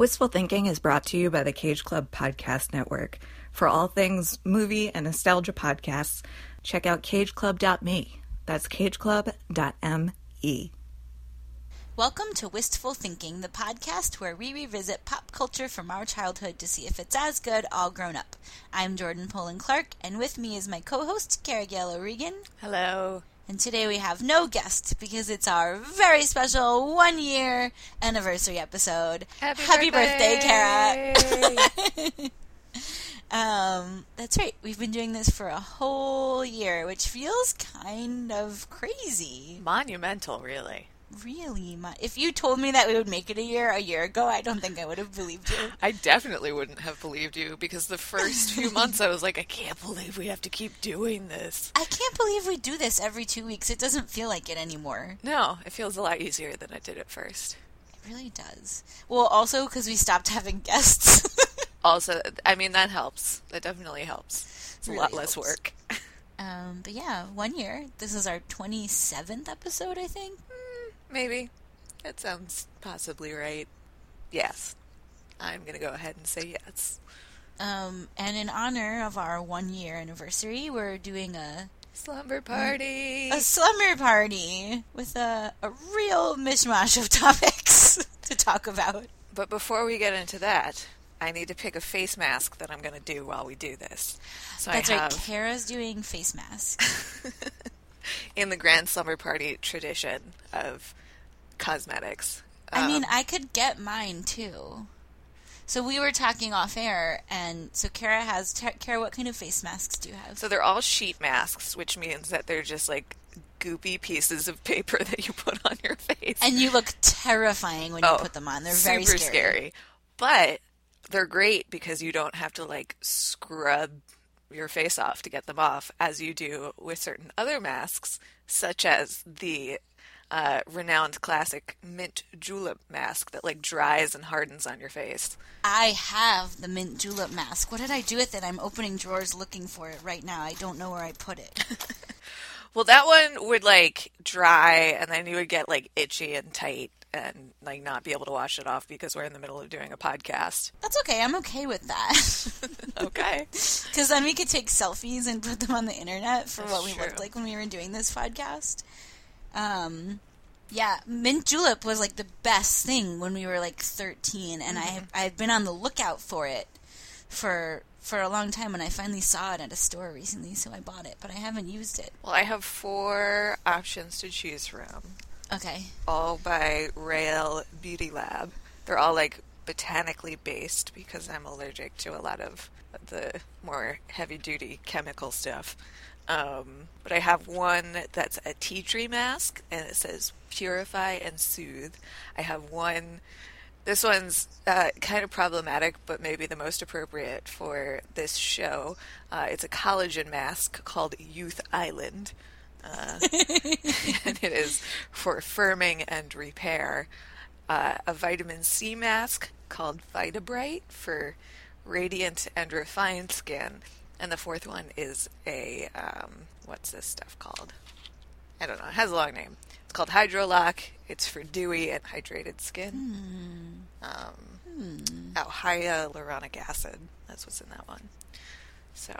Wistful Thinking is brought to you by the Cage Club Podcast Network. For all things movie and nostalgia podcasts, check out cageclub.me. That's cageclub.me. Welcome to Wistful Thinking, the podcast where we revisit pop culture from our childhood to see if it's as good all grown up. I'm Jordan Polan-Clark, and with me is my co-host, Carrie Gallo O'Regan. Hello. And today we have no guest because it's our very special one-year anniversary episode. Happy birthday, Cara! That's right. We've been doing this for a whole year, which feels kind of crazy. Monumental, really. Really? If you told me that we would make it a year ago, I don't think I would have believed you. I definitely wouldn't have believed you, because the first few months I was like, I can't believe we have to keep doing this. I can't believe we do this every 2 weeks. It doesn't feel like it anymore. No, it feels a lot easier than it did at first. It really does. Well, also because we stopped having guests. Also, I mean, that helps. That definitely helps. It's really a lot less work. But yeah, 1 year. This is our 27th episode, I think. Maybe. That sounds possibly right. Yes. I'm going to go ahead and say yes. And in honor of our one-year anniversary, we're doing a... slumber party! A slumber party with a real mishmash of topics to talk about. But before we get into that, I need to pick a face mask that I'm going to do while we do this. So that's right, Kara's doing face masks. In the grand slumber party tradition of cosmetics. I mean, I could get mine, too. So we were talking off air, and so Cara has... Cara, what kind of face masks do you have? So they're all sheet masks, which means that they're just, like, goopy pieces of paper that you put on your face. And you look terrifying when you put them on. They're very scary. Super scary. But they're great because you don't have to, like, scrub your face off to get them off, as you do with certain other masks, such as the renowned classic mint julep mask that, like, dries and hardens on your face. I have the mint julep mask. What did I do with it? I'm opening drawers looking for it right now. I don't know where I put it. Well, that one would, like, dry, and then you would get, like, itchy and tight and, like, not be able to wash it off because we're in the middle of doing a podcast. That's okay. I'm okay with that. Okay. Because then we could take selfies and put them on the internet for That's what we true. Looked like when we were doing this podcast. Yeah, mint julep was, like, the best thing when we were, like, 13, and I've been on the lookout for it for a long time, and I finally saw it at a store recently, so I bought it, but I haven't used it. Well, I have 4 options to choose from. Okay. All by Rail Beauty Lab. They're all, like, botanically based because I'm allergic to a lot of the more heavy-duty chemical stuff. But I have one that's a tea tree mask, and it says purify and soothe. I have one... This one's kind of problematic, but maybe the most appropriate for this show. It's a collagen mask called Youth Island, and it is for firming and repair. A vitamin C mask called VitaBrite for radiant and refined skin. And the 4th one is a, what's this stuff called? I don't know. It has a long name. It's called Hydrolock. It's for dewy and hydrated skin. Hyaluronic acid. That's what's in that one. So,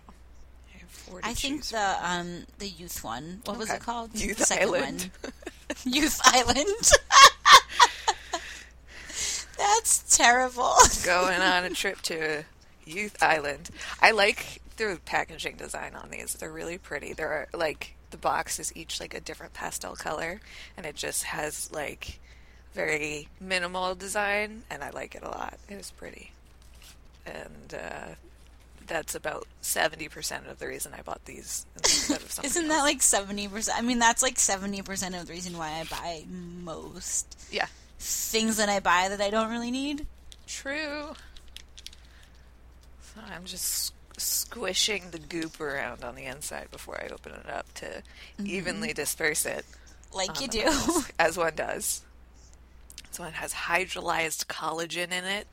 I have 4 to choose. I think the youth one. What was it called? Youth Island. Youth Island. That's terrible. Going on a trip to Youth Island. I like the packaging design on these. They're really pretty. They're like... The box is each, like, a different pastel color, and it just has, like, very minimal design, and I like it a lot. It was pretty. And that's about 70% of the reason I bought these instead of something Isn't that, else. Like, 70%? I mean, that's, like, 70% of the reason why I buy most things that I buy that I don't really need. True. So I'm just... squishing the goop around on the inside before I open it up to evenly disperse it. Like you do. Mask, as one does. So it has hydrolyzed collagen in it,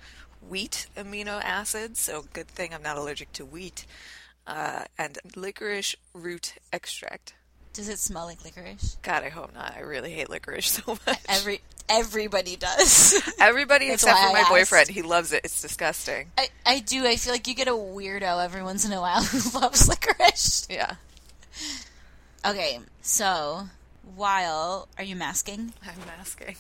wheat amino acids, so good thing I'm not allergic to wheat, and licorice root extract. Does it smell like licorice? God, I hope not. I really hate licorice so much. Everybody does. Everybody except for my boyfriend. He loves it. It's disgusting. I do. I feel like you get a weirdo every once in a while who loves licorice. Yeah. Okay, so while... Are you masking? I'm masking.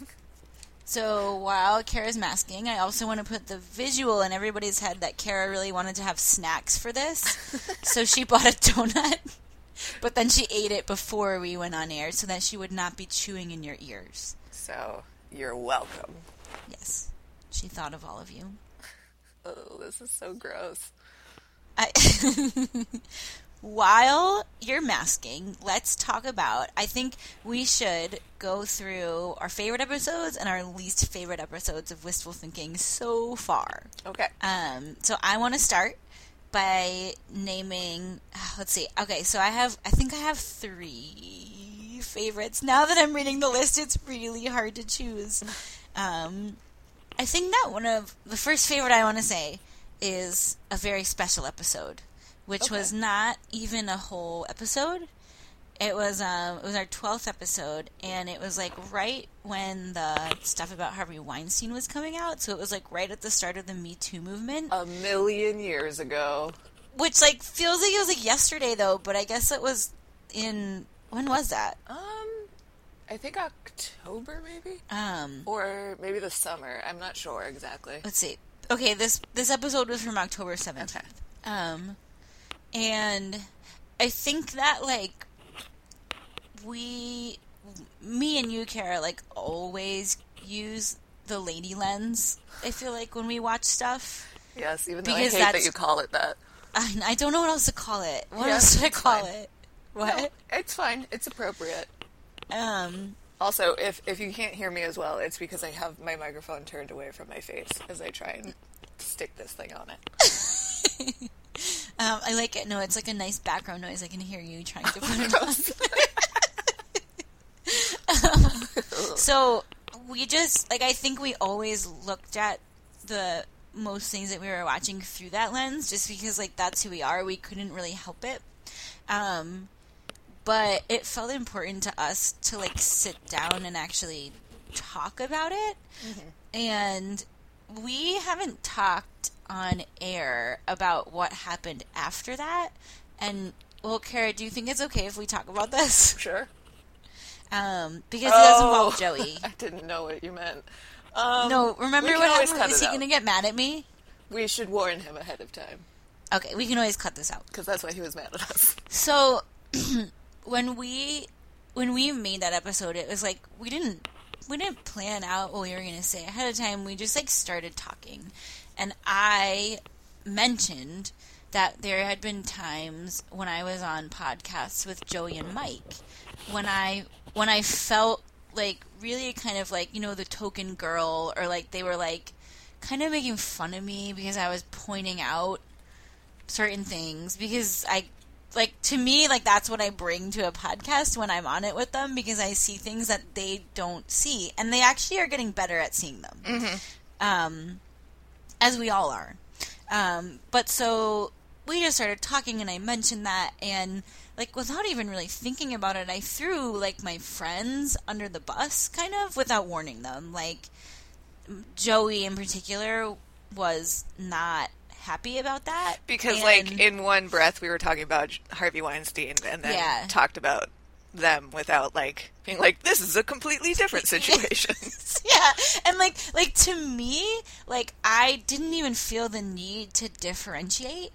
So while Kara's masking, I also want to put the visual in everybody's head that Kara really wanted to have snacks for this. So she bought a donut. But then she ate it before we went on air so that she would not be chewing in your ears. So, you're welcome. Yes. She thought of all of you. Oh, this is so gross. While you're masking, let's talk about... I think we should go through our favorite episodes and our least favorite episodes of Wistful Thinking so far. Okay. So I want to start by naming, let's see. Okay, so I think I have three favorites. Now that I'm reading the list, it's really hard to choose. I think that one of the first favorite I want to say is a very special episode, which was not even a whole episode. It was our 12th episode, and it was, like, right when the stuff about Harvey Weinstein was coming out, so it was, like, right at the start of the Me Too movement. 1,000,000 years ago. Which, like, feels like it was, like, yesterday, though, but I guess it was in... When was that? I think October, maybe? Or maybe the summer. I'm not sure exactly. Let's see. Okay, this episode was from October 17th. Okay. And I think that, like... Me and you, Kara, like, always use the lady lens, I feel like, when we watch stuff. Yes, even though I hate that you call it that. I don't know what else to call it. What else should I call it? What? No, it's fine. It's appropriate. Also, if you can't hear me as well, it's because I have my microphone turned away from my face as I try and stick this thing on it. I like it. No, it's like a nice background noise. I can hear you trying to put it on. So we just, like, I think we always looked at the most things that we were watching through that lens, just because, like, that's who we are. We couldn't really help it. But it felt important to us to, like, sit down and actually talk about it. Mm-hmm. And we haven't talked on air about what happened after that. And, well, Kara, do you think it's okay if we talk about this? Sure. Because it does involve Joey. I didn't know what you meant. No, remember what happened? Is he going to get mad at me? We should warn him ahead of time. Okay, we can always cut this out. Because that's why he was mad at us. So, when we made that episode, it was like, we didn't plan out what we were going to say ahead of time. We just, like, started talking. And I mentioned that there had been times when I was on podcasts with Joey and Mike when I felt like really kind of like, you know, the token girl, or like they were like kind of making fun of me because I was pointing out certain things, because I, like, to me, like, that's what I bring to a podcast when I'm on it with them, because I see things that they don't see, and they actually are getting better at seeing them. Mm-hmm. As we all are. But so we just started talking, and I mentioned that, and, like, without even really thinking about it, I threw, like, my friends under the bus, kind of, without warning them. Like, Joey, in particular, was not happy about that. Because, and, like, in one breath, we were talking about Harvey Weinstein, and then talked about them without, like, being like, this is a completely different situation. Yeah, and, like, to me, like, I didn't even feel the need to differentiate,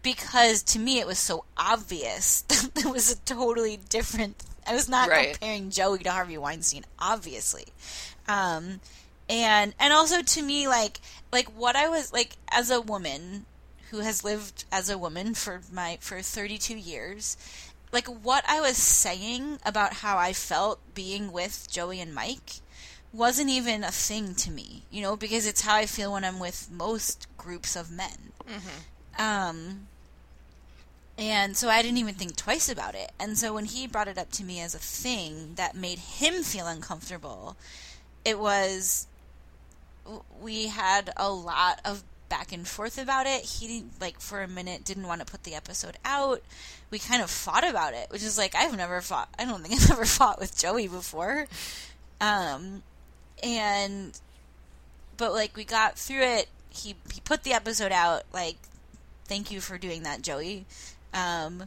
because to me it was so obvious that it was a totally different... I was not comparing Joey to Harvey Weinstein, obviously. And also to me, like what I was... Like, as a woman who has lived as a woman for 32 years... Like, what I was saying about how I felt being with Joey and Mike wasn't even a thing to me, you know, because it's how I feel when I'm with most groups of men. Mm-hmm. And so I didn't even think twice about it. And so when he brought it up to me as a thing that made him feel uncomfortable, we had a lot of back and forth about it. He, like, for a minute didn't want to put the episode out. We kind of fought about it, which is, like, I don't think I've ever fought with Joey before. But, like, we got through it. He put the episode out, like, thank you for doing that, Joey. But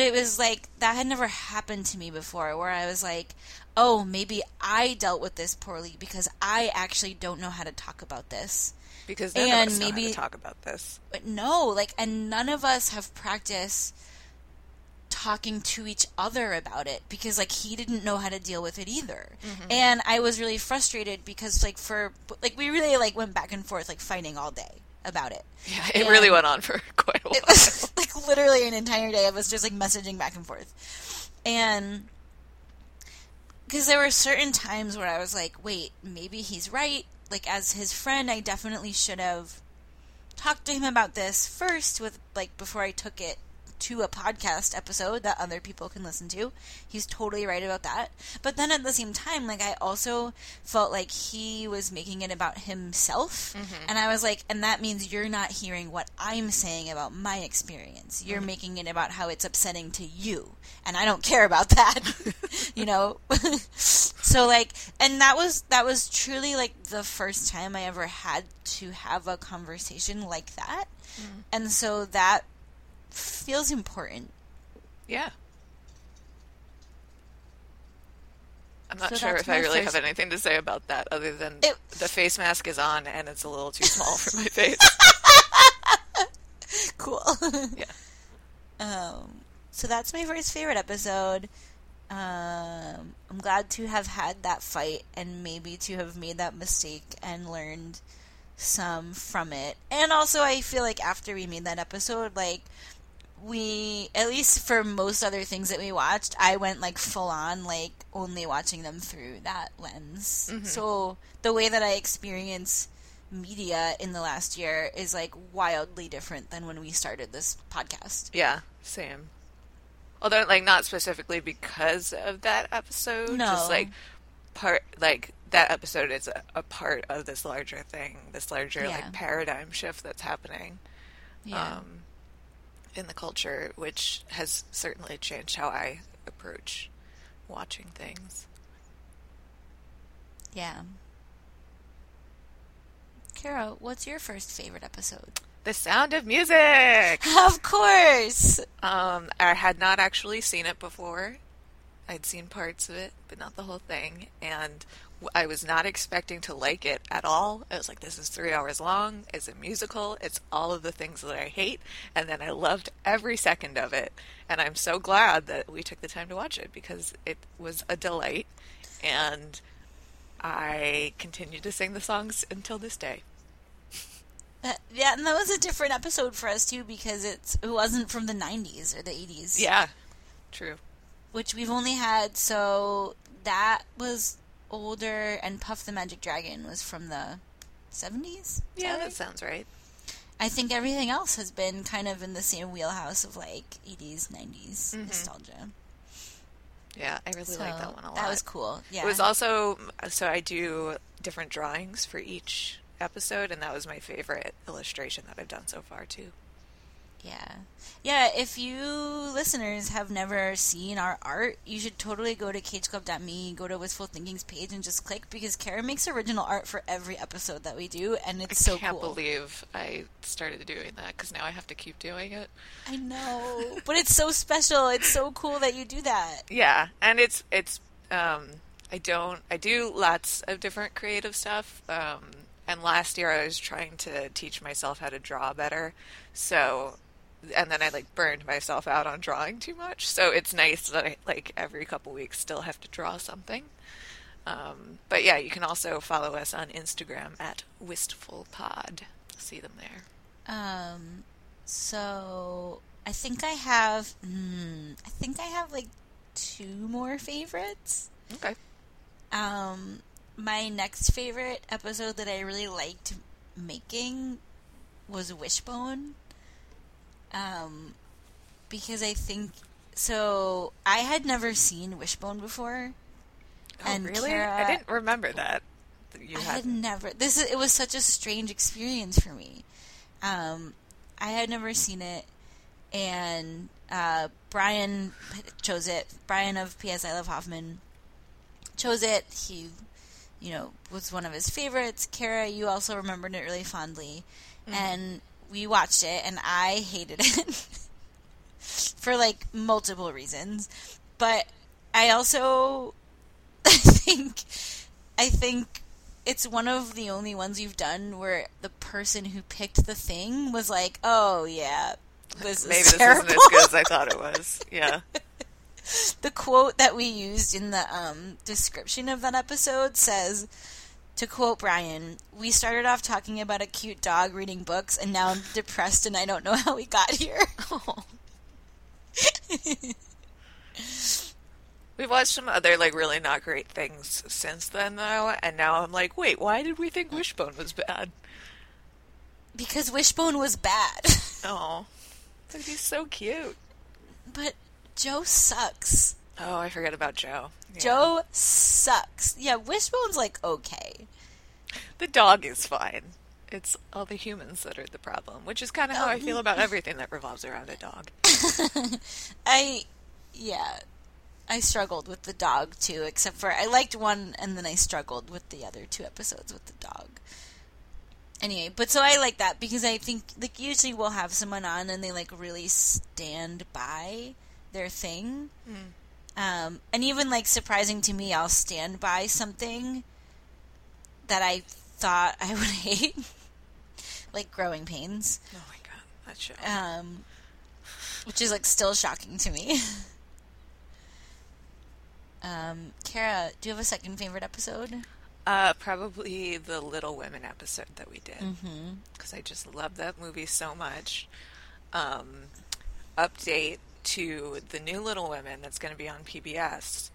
it was like, that had never happened to me before, where I was like, oh, maybe I dealt with this poorly because I actually don't know how to talk about this. Because none of us know how to talk about this. But no, like, and none of us have practice talking to each other about it, because, like, he didn't know how to deal with it either. Mm-hmm. And I was really frustrated because, like, we really, like, went back and forth, like, fighting all day about it. Yeah, it really went on for quite a while. It was, like, literally an entire day of us just, like, messaging back and forth. And because there were certain times where I was like, wait, maybe he's right. Like, as his friend, I definitely should have talked to him about this first, with, like, before I took it to a podcast episode that other people can listen to. He's totally right about that. But then at the same time, like, I also felt like he was making it about himself. Mm-hmm. And I was like, and that means you're not hearing what I'm saying about my experience. You're mm-hmm. making it about how it's upsetting to you. And I don't care about that, you know? So, like, and that was truly, like, the first time I ever had to have a conversation like that. Mm-hmm. And so that feels important. Yeah. I'm not sure if I really have anything to say about that other than the face mask is on and it's a little too small for my face. Cool. Yeah. So that's my first favorite episode. I'm glad to have had that fight and maybe to have made that mistake and learned some from it. And also I feel like after we made that episode, like, we, at least for most other things that we watched, I went, like, full on, like, only watching them through that lens. Mm-hmm. So the way that I experience media in the last year is, like, wildly different than when we started this podcast. Yeah, same. Although, like, not specifically because of that episode. No. Just, like, part, like, that episode is a part of this larger thing, this larger, yeah, like, paradigm shift that's happening. Yeah. In the culture, which has certainly changed how I approach watching things. Yeah. Kara, what's your first favorite episode? The Sound of Music! Of course! I had not actually seen it before. I'd seen parts of it, but not the whole thing. And I was not expecting to like it at all. I was like, this is 3 hours long. It's a musical. It's all of the things that I hate. And then I loved every second of it. And I'm so glad that we took the time to watch it, because it was a delight. And I continued to sing the songs until this day. Yeah, and that was a different episode for us, too, because it wasn't from the 90s or the 80s. Yeah, true. Which we've only had, so that was older, and Puff the Magic Dragon was from the 70s? Yeah, that sounds right. I think everything else has been kind of in the same wheelhouse of, like, 80s, 90s mm-hmm. nostalgia. Yeah, I really like that one a lot. That was cool, yeah. It was also, so I do different drawings for each episode, and that was my favorite illustration that I've done so far, too. Yeah. Yeah, if you listeners have never seen our art, you should totally go to cageclub.me, go to Wistful Thinking's page, and just click, because Kara makes original art for every episode that we do, and it's so cool. I can't believe I started doing that, because now I have to keep doing it. I know. But it's so special. It's so cool that you do that. Yeah, and it's I do lots of different creative stuff, and last year I was trying to teach myself how to draw better, so, and then I, like, burned myself out on drawing too much, so it's nice that I, like, every couple weeks still have to draw something. But yeah, you can also follow us on Instagram at WistfulPod. See them there. So I think I have, like, two more favorites. Okay. My next favorite episode that I really liked making was Wishbone. Because I think, so I had never seen Wishbone before. Oh, and really? Kara, I didn't remember that. you had? I had never. It was such a strange experience for me. I had never seen it, and Brian chose it. Brian of P.S. I Love Hoffman chose it. He, you know, was one of his favorites. Kara, you also remembered it really fondly, and we watched it, and I hated it for like multiple reasons. But I also, I think it's one of the only ones we've done where the person who picked the thing was like, "Oh yeah, this is terrible. This isn't as good as I thought it was." Yeah. The quote that we used in the description of that episode says, to quote Brian, "We started off talking about a cute dog reading books, and now I'm depressed and I don't know how we got here." Oh. We've watched some other, like, really not great things since then, though, and now I'm like, wait, why did we think Wishbone was bad? Because Wishbone was bad. Oh. He's so cute. But Joe sucks. Oh, I forget about Joe. Yeah. Joe sucks. Yeah, Wishbone's, like, okay. The dog is fine. It's all the humans that are the problem, which is kind of how I feel about everything that revolves around a dog. I struggled with the dog, too, except for I liked one, and then I struggled with the other two episodes with the dog. Anyway, but so I like that, because I think, like, usually we'll have someone on, and they, like, really stand by their thing. And even, like, surprising to me, I'll stand by something that I thought I would hate. Like, Growing Pains. Oh, my God. That show. Which is, like, still shocking to me. Kara, do you have a second favorite episode? Probably the Little Women episode that we did. Because I just love that movie so much. Update to the new Little Women that's going to be on PBS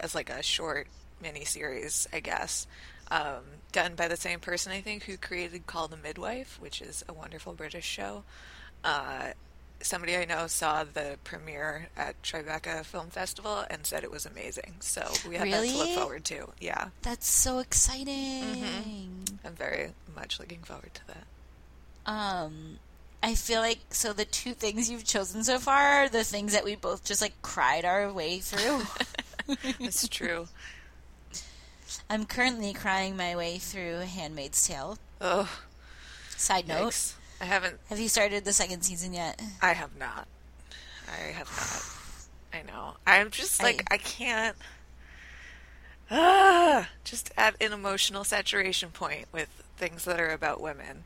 as like a short miniseries, I guess. Done by the same person, I think, who created Call the Midwife, which is a wonderful British show. Somebody I know saw the premiere at Tribeca Film Festival and said it was amazing. So we have that to look forward to. Yeah. That's so exciting. I'm very much looking forward to that. I feel like, so the two things you've chosen so far are the things that we both just, like, cried our way through. That's true. I'm currently crying my way through Handmaid's Tale. Oh. Side note. Yikes. I haven't. Have you started the second season yet? I have not. I know. I'm just like, I can't. Just at an emotional saturation point with things that are about women.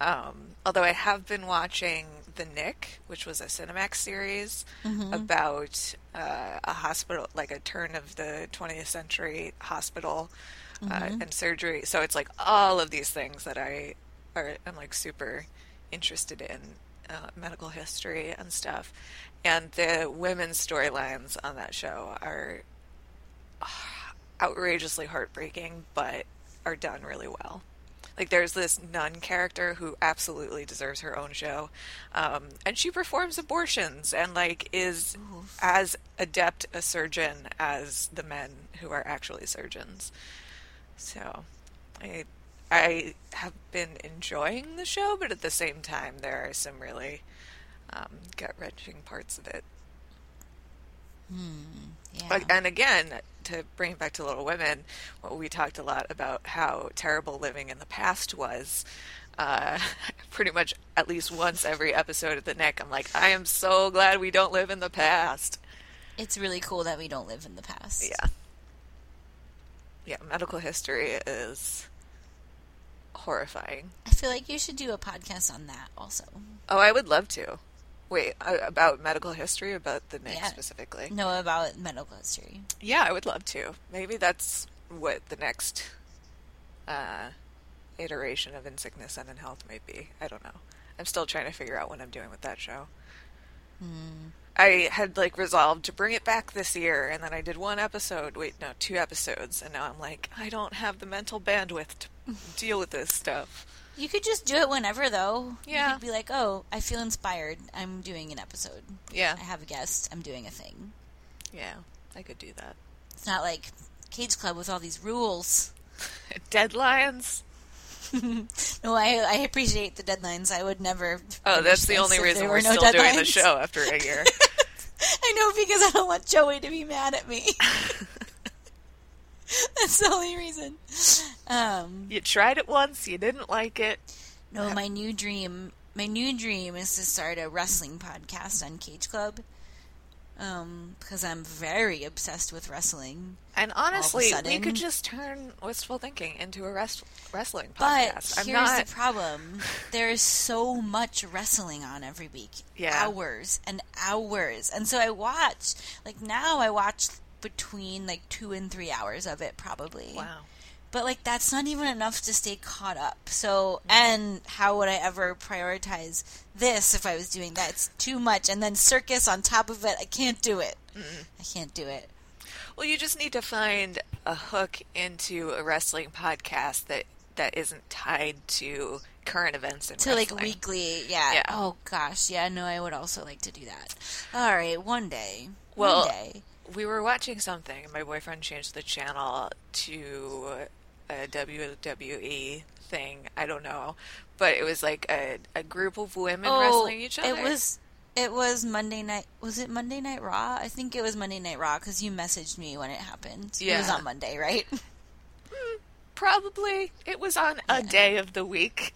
Although I have been watching The Nick, which was a Cinemax series about a hospital, like a turn of the 20th century hospital and surgery. So it's like all of these things that I'm like super interested in medical history and stuff, and the women's storylines on that show are outrageously heartbreaking, but are done really well. Like, there's this nun character who absolutely deserves her own show, and she performs abortions and, like, is as adept a surgeon as the men who are actually surgeons. So I have been enjoying the show, but at the same time, there are some really gut-wrenching parts of it. Yeah. And again, to bring it back to Little Women, we talked a lot about how terrible living in the past was. Pretty much at least once every episode of The Nick, I'm like, I am so glad we don't live in the past. It's really cool that we don't live in the past. Yeah. Yeah, medical history is horrifying. I feel like you should do a podcast on that also. Oh, I would love to. Wait, about medical history, about the Nick specifically? No, about medical history. Yeah, I would love to. Maybe that's what the next iteration of In Sickness and in Health might be. I don't know. I'm still trying to figure out what I'm doing with that show. I had, like, resolved to bring it back this year, and then I did two episodes, and now I'm like, I don't have the mental bandwidth to deal with this stuff. You could just do it whenever, though. Yeah. You could be like, oh, I feel inspired. I'm doing an episode. Yeah. I have a guest. I'm doing a thing. Yeah, I could do that. It's not like Cage Club with all these rules. Deadlines? No, I appreciate the deadlines. I would never... Oh, that's the only reason we're still doing the show after a year. I know, because I don't want Joey to be mad at me. That's the only reason. You tried it once. You didn't like it. No, my new dream is to start a wrestling podcast on Cage Club. Because I'm very obsessed with wrestling. And honestly, we could just turn Wistful Thinking into a wrestling podcast. But here's the problem. There is so much wrestling on every week. Yeah. Hours and hours. And so I watch, like now I watch between like 2 and 3 hours of it probably. Wow. But like that's not even enough to stay caught up. So, and how would I ever prioritize this if I was doing that? It's too much. And then circus on top of it. I can't do it. Mm-mm. I can't do it. Well, you just need to find a hook into a wrestling podcast that isn't tied to current events in wrestling. To like weekly, yeah. Oh gosh, yeah. No, I would also like to do that. All right, one day. We were watching something, and my boyfriend changed the channel to a WWE thing. I don't know, but it was like a group of women wrestling each other. It was Monday Night. Was it Monday Night Raw? I think it was Monday Night Raw because you messaged me when it happened. Yeah. It was on Monday, right? Probably. It was on a day of the week.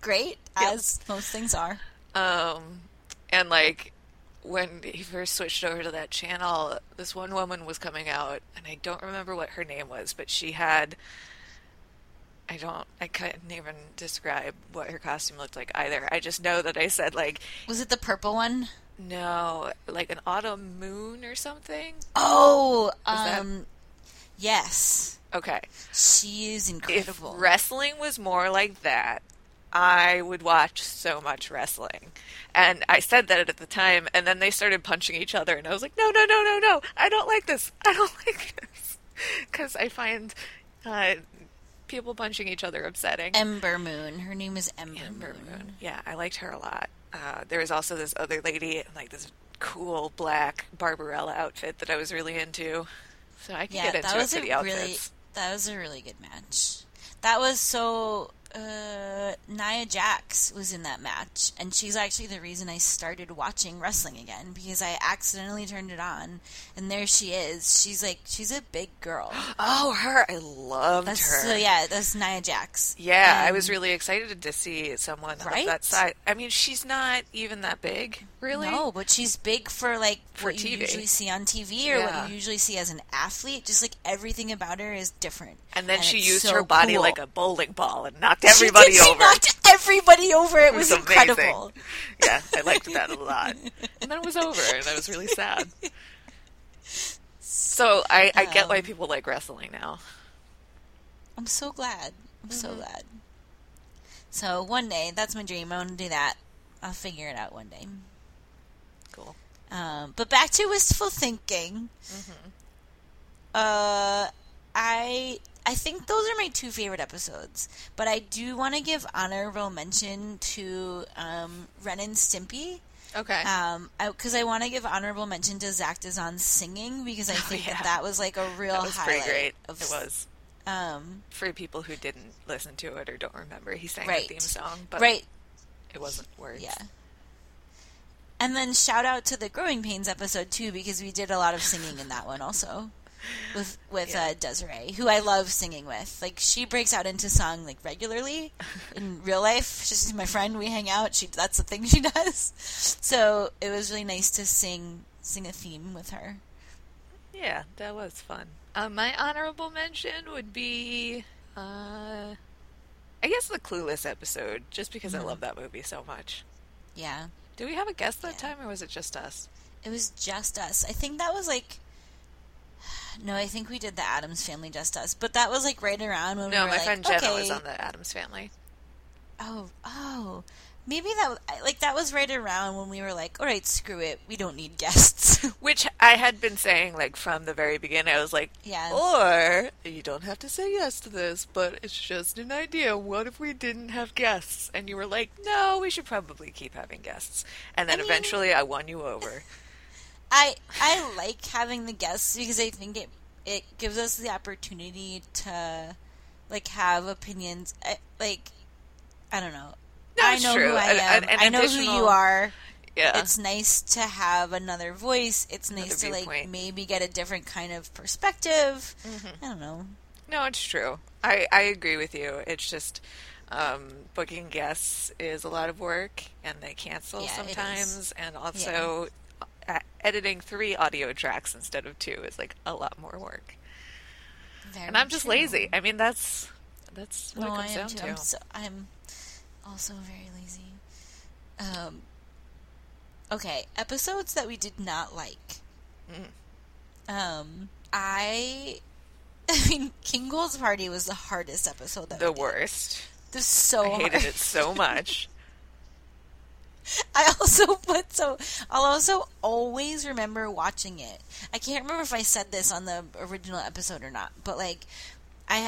Great, yep. As most things are. And like when he first switched over to that channel, this one woman was coming out, and I don't remember what her name was, but she had. I couldn't even describe what her costume looked like either. I just know that I said, like... Was it the purple one? No. Like an autumn moon or something? Oh! Yes. Okay. She is incredible. If wrestling was more like that, I would watch so much wrestling. And I said that at the time, and then they started punching each other, and I was like, no. I don't like this. Because I find... people punching each other upsetting. Ember Moon. Her name is Ember Moon. Yeah, I liked her a lot. There was also this other lady in like this cool black Barbarella outfit that I was really into. So I can get into it for the outfits. That was a really good match. That was Nia Jax was in that match, and she's actually the reason I started watching wrestling again, because I accidentally turned it on, and there she is. She's a big girl. Oh, her! I loved her. So yeah, that's Nia Jax. Yeah, I was really excited to see someone of that size. I mean, she's not even that big, really. No, but she's big for like for what you usually see on TV or what you usually see as an athlete. Just like everything about her is different. And then she used her body like a bowling ball and knocked everybody over. She knocked everybody over. It was incredible. Amazing. Yeah, I liked that a lot. And then it was over, and I was really sad. So I get why people like wrestling now. I'm so glad. So one day, that's my dream. I want to do that. I'll figure it out one day. Cool. But back to Wistful Thinking. Mm-hmm. I think those are my two favorite episodes, but I do want to give honorable mention to Ren and Stimpy. Okay. Because I want to give honorable mention to Zach DeSan's singing, because I think that was like a real highlight. Pretty great. It was. For people who didn't listen to it or don't remember, he sang the theme song, but it wasn't words. Yeah. And then shout out to the Growing Pains episode too, because we did a lot of singing in that one also. With Desiree, who I love singing with. Like, she breaks out into song, like, regularly in real life. She's my friend. We hang out. That's the thing she does. So it was really nice to sing a theme with her. Yeah, that was fun. My honorable mention would be, I guess, the Clueless episode, just because I love that movie so much. Yeah. Did we have a guest that time, or was it just us? It was just us. I think that was, like... No, I think we did the Addams Family just us, but that was like right around when we were like, my friend Jenna was on the Addams Family. Oh, maybe that was right around when we were like, all right, screw it, we don't need guests. Which I had been saying like from the very beginning. I was like, or you don't have to say yes to this, but it's just an idea. What if we didn't have guests? And you were like, no, we should probably keep having guests. And then eventually I won you over. I like having the guests because I think it it gives us the opportunity to, like, have opinions. I don't know. No, I know who I am. I know who you are. Yeah. It's nice to have another voice. It's nice to, like, maybe get a different kind of perspective. Mm-hmm. I don't know. No, it's true. I agree with you. It's just booking guests is a lot of work, and they cancel sometimes. And also editing 3 audio tracks instead of 2 is, like, a lot more work. And I'm just lazy. I mean, that's what it comes down to. I'm also very lazy. Okay, episodes that we did not like. I mean, King Gold's Party was the hardest episode that we did. The worst. It was so hard. I hated it so much. I'll also always remember watching it. I can't remember if I said this on the original episode or not, but, like, I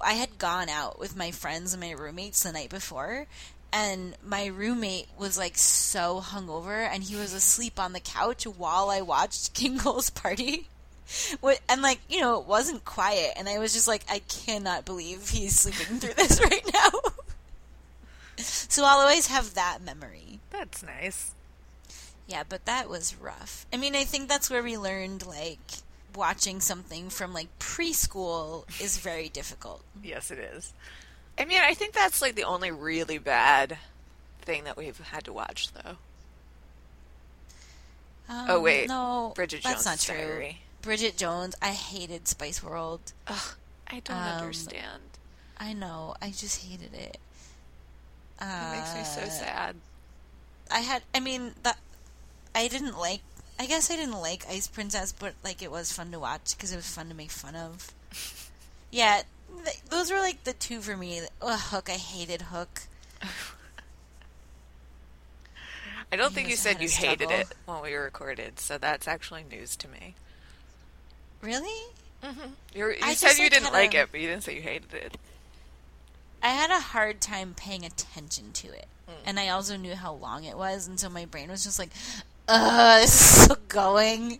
had gone out with my friends and my roommates the night before, and my roommate was, like, so hungover, and he was asleep on the couch while I watched King Gold's Party. And, like, you know, it wasn't quiet, and I was just like, I cannot believe he's sleeping through this right now. So I'll always have that memory. That's nice. Yeah, but that was rough. I mean, I think that's where we learned, like, watching something from, like, preschool is very difficult. Yes, it is. I mean, I think that's, like, the only really bad thing that we've had to watch, though. Oh, wait. No, Bridget Jones' that's not Diary. True. Bridget Jones. I hated Spice World. Ugh, I don't understand. I know. I just hated it. It makes me so sad. I guess I didn't like Ice Princess, but, like, it was fun to watch because it was fun to make fun of. Yeah, those were, like, the 2 for me. Hook. I hated Hook. I don't think you said you hated it when we recorded, so that's actually news to me. Really? Mm-hmm. You said you didn't like it, but you didn't say you hated it. I had a hard time paying attention to it. And I also knew how long it was, and so my brain was just like, this is still going.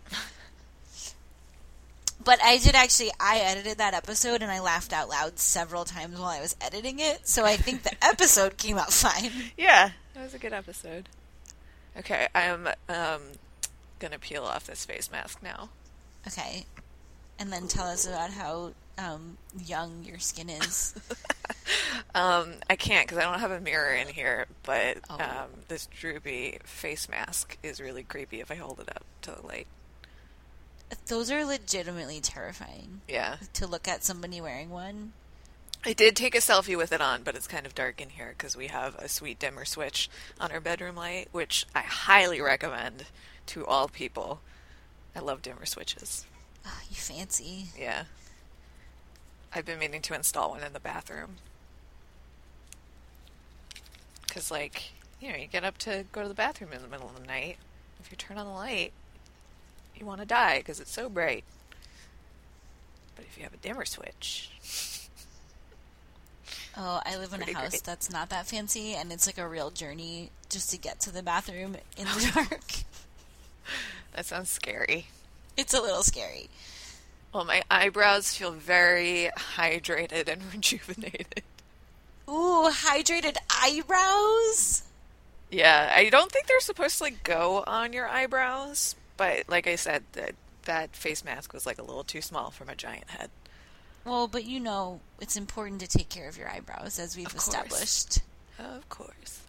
But I edited that episode, and I laughed out loud several times while I was editing it, so I think the episode came out fine. Yeah, that was a good episode. Okay, I'm going to peel off this face mask now. Okay. And then tell us about how young your skin is. I can't because I don't have a mirror in here, but this droopy face mask is really creepy if I hold it up to the light. Those are legitimately terrifying. Yeah. To look at somebody wearing one. I did take a selfie with it on, but it's kind of dark in here because we have a sweet dimmer switch on our bedroom light, which I highly recommend to all people. I love dimmer switches. Oh, you fancy. Yeah. I've been meaning to install one in the bathroom. Because, like, you know, you get up to go to the bathroom in the middle of the night. If you turn on the light, you want to die because it's so bright. But if you have a dimmer switch... Oh, I live in a house that's not that fancy, and it's, like, a real journey just to get to the bathroom in the dark. That sounds scary. It's a little scary. Well, my eyebrows feel very hydrated and rejuvenated. Ooh, hydrated eyebrows? Yeah, I don't think they're supposed to, like, go on your eyebrows, but like I said, that face mask was, like, a little too small for my giant head. Well, but you know, it's important to take care of your eyebrows, as we've established. Of course.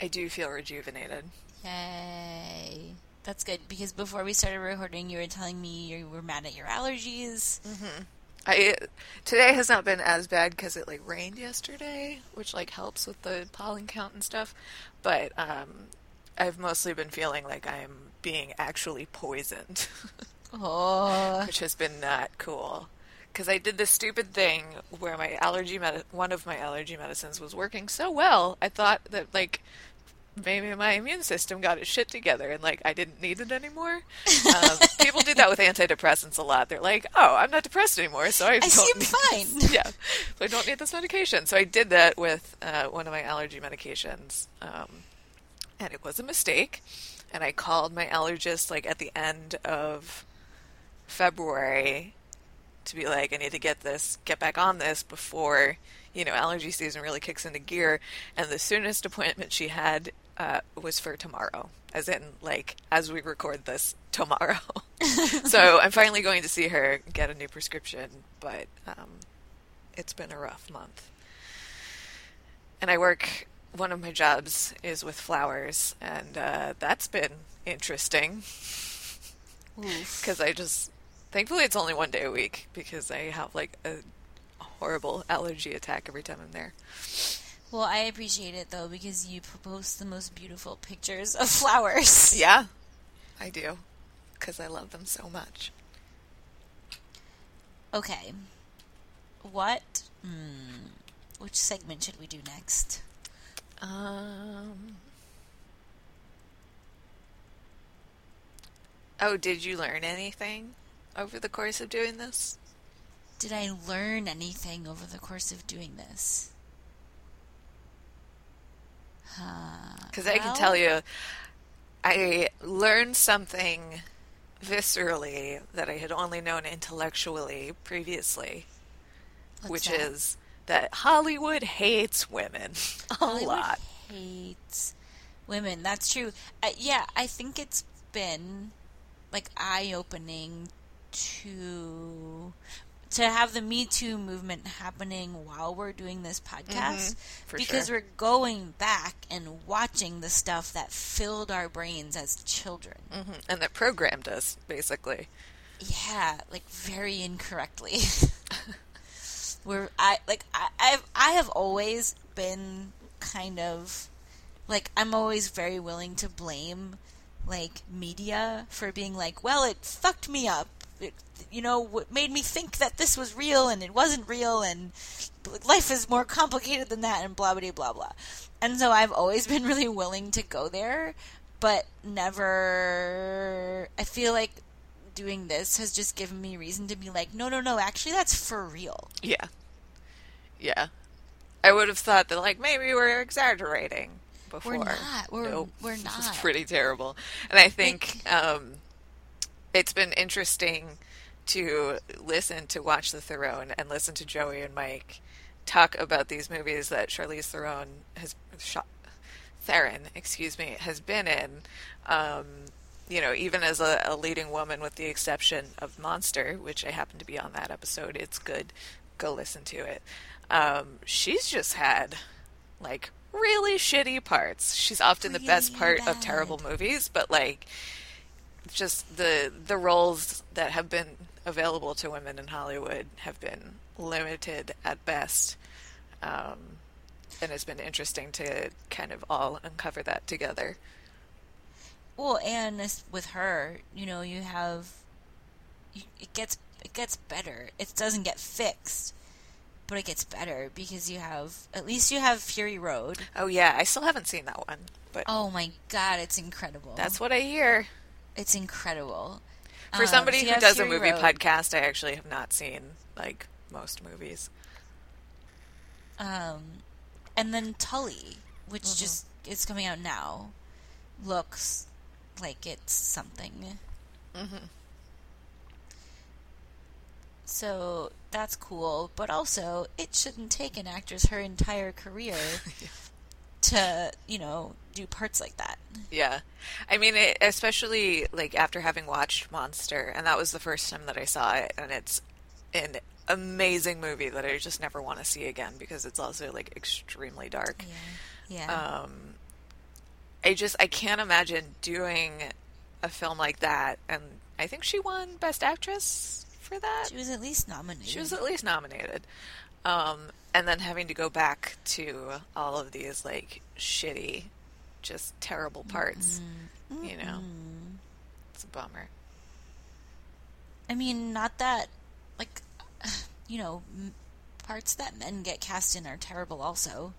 I do feel rejuvenated. Yay. That's good, because before we started recording, you were telling me you were mad at your allergies. Mm-hmm. Today has not been as bad because it, like, rained yesterday, which, like, helps with the pollen count and stuff. But I've mostly been feeling like I'm being actually poisoned, which has been not cool. Because I did this stupid thing where my one of my allergy medicines was working so well, I thought that, like... maybe my immune system got its shit together and, like, I didn't need it anymore. People do that with antidepressants a lot. They're like, oh, I'm not depressed anymore, so I seem fine. Yeah, so I don't need this medication. So I did that with one of my allergy medications, and it was a mistake. And I called my allergist, like, at the end of February to be like, I need to get back on this before, you know, allergy season really kicks into gear. And the soonest appointment she had was for tomorrow, as in, like, as we record this tomorrow. So I'm finally going to see her, get a new prescription, but it's been a rough month. And I work, one of my jobs is with flowers, and that's been interesting. Because I just, thankfully it's only one day a week, because I have like a horrible allergy attack every time I'm there. Well, I appreciate it though, because you post the most beautiful pictures of flowers. Yeah, I do, because I love them so much. Okay, which segment should we do next? Oh, did you learn anything over the course of doing this? Did I learn anything over the course of doing this? Because I can tell you, I learned something viscerally that I had only known intellectually previously. Is that Hollywood hates women a lot. Hates women. That's true. Yeah, I think it's been like eye-opening to have the Me Too movement happening while we're doing this podcast. Mm-hmm, because sure. We're going back and watching the stuff that filled our brains as children. Mm-hmm. And that programmed us, basically. Yeah, like very incorrectly. I have always been kind of, like, I'm always very willing to blame, like, media for being like, well, it fucked me up. It, you know, what made me think that this was real and it wasn't real and life is more complicated than that and blah, blah, blah, blah. And so I've always been really willing to go there, but never, I feel like doing this has just given me reason to be like, no, actually that's for real. Yeah. Yeah. I would have thought that, like, maybe we were exaggerating. Before. We're not. We're not. It's pretty terrible. And I think it's been interesting to listen to Watch the Throne and listen to Joey and Mike talk about these movies that Charlize Theron has been in, you know, even as a leading woman with the exception of Monster, which I happen to be on that episode. It's good. Go listen to it. She's just had, like, really shitty parts. She's often really the best part of terrible movies, but, like, just the roles that have been available to women in Hollywood have been limited at best. And it's been interesting to kind of all uncover that together. Well, and with her, you know, you have, it gets better. It doesn't get fixed. But it gets better because at least you have Fury Road. Oh yeah, I still haven't seen that one. But oh my god, it's incredible. That's what I hear. It's incredible. For somebody who does Fury a movie Road. Podcast, I actually have not seen, like, most movies. And then Tully, which just is coming out now, looks like it's something. Mm-hmm. So that's cool, but also it shouldn't take an actress her entire career yeah. to, you know, do parts like that. Yeah. I mean, especially, like, after having watched Monster, and that was the first time that I saw it, and it's an amazing movie that I just never want to see again because it's also, like, extremely dark. Yeah. Yeah. I can't imagine doing a film like that, and I think she won Best Actress for that. She was at least nominated. And then having to go back to all of these, like, shitty, just terrible parts. Mm-hmm. You know? It's a bummer. I mean, not that, like, you know, parts that men get cast in are terrible also.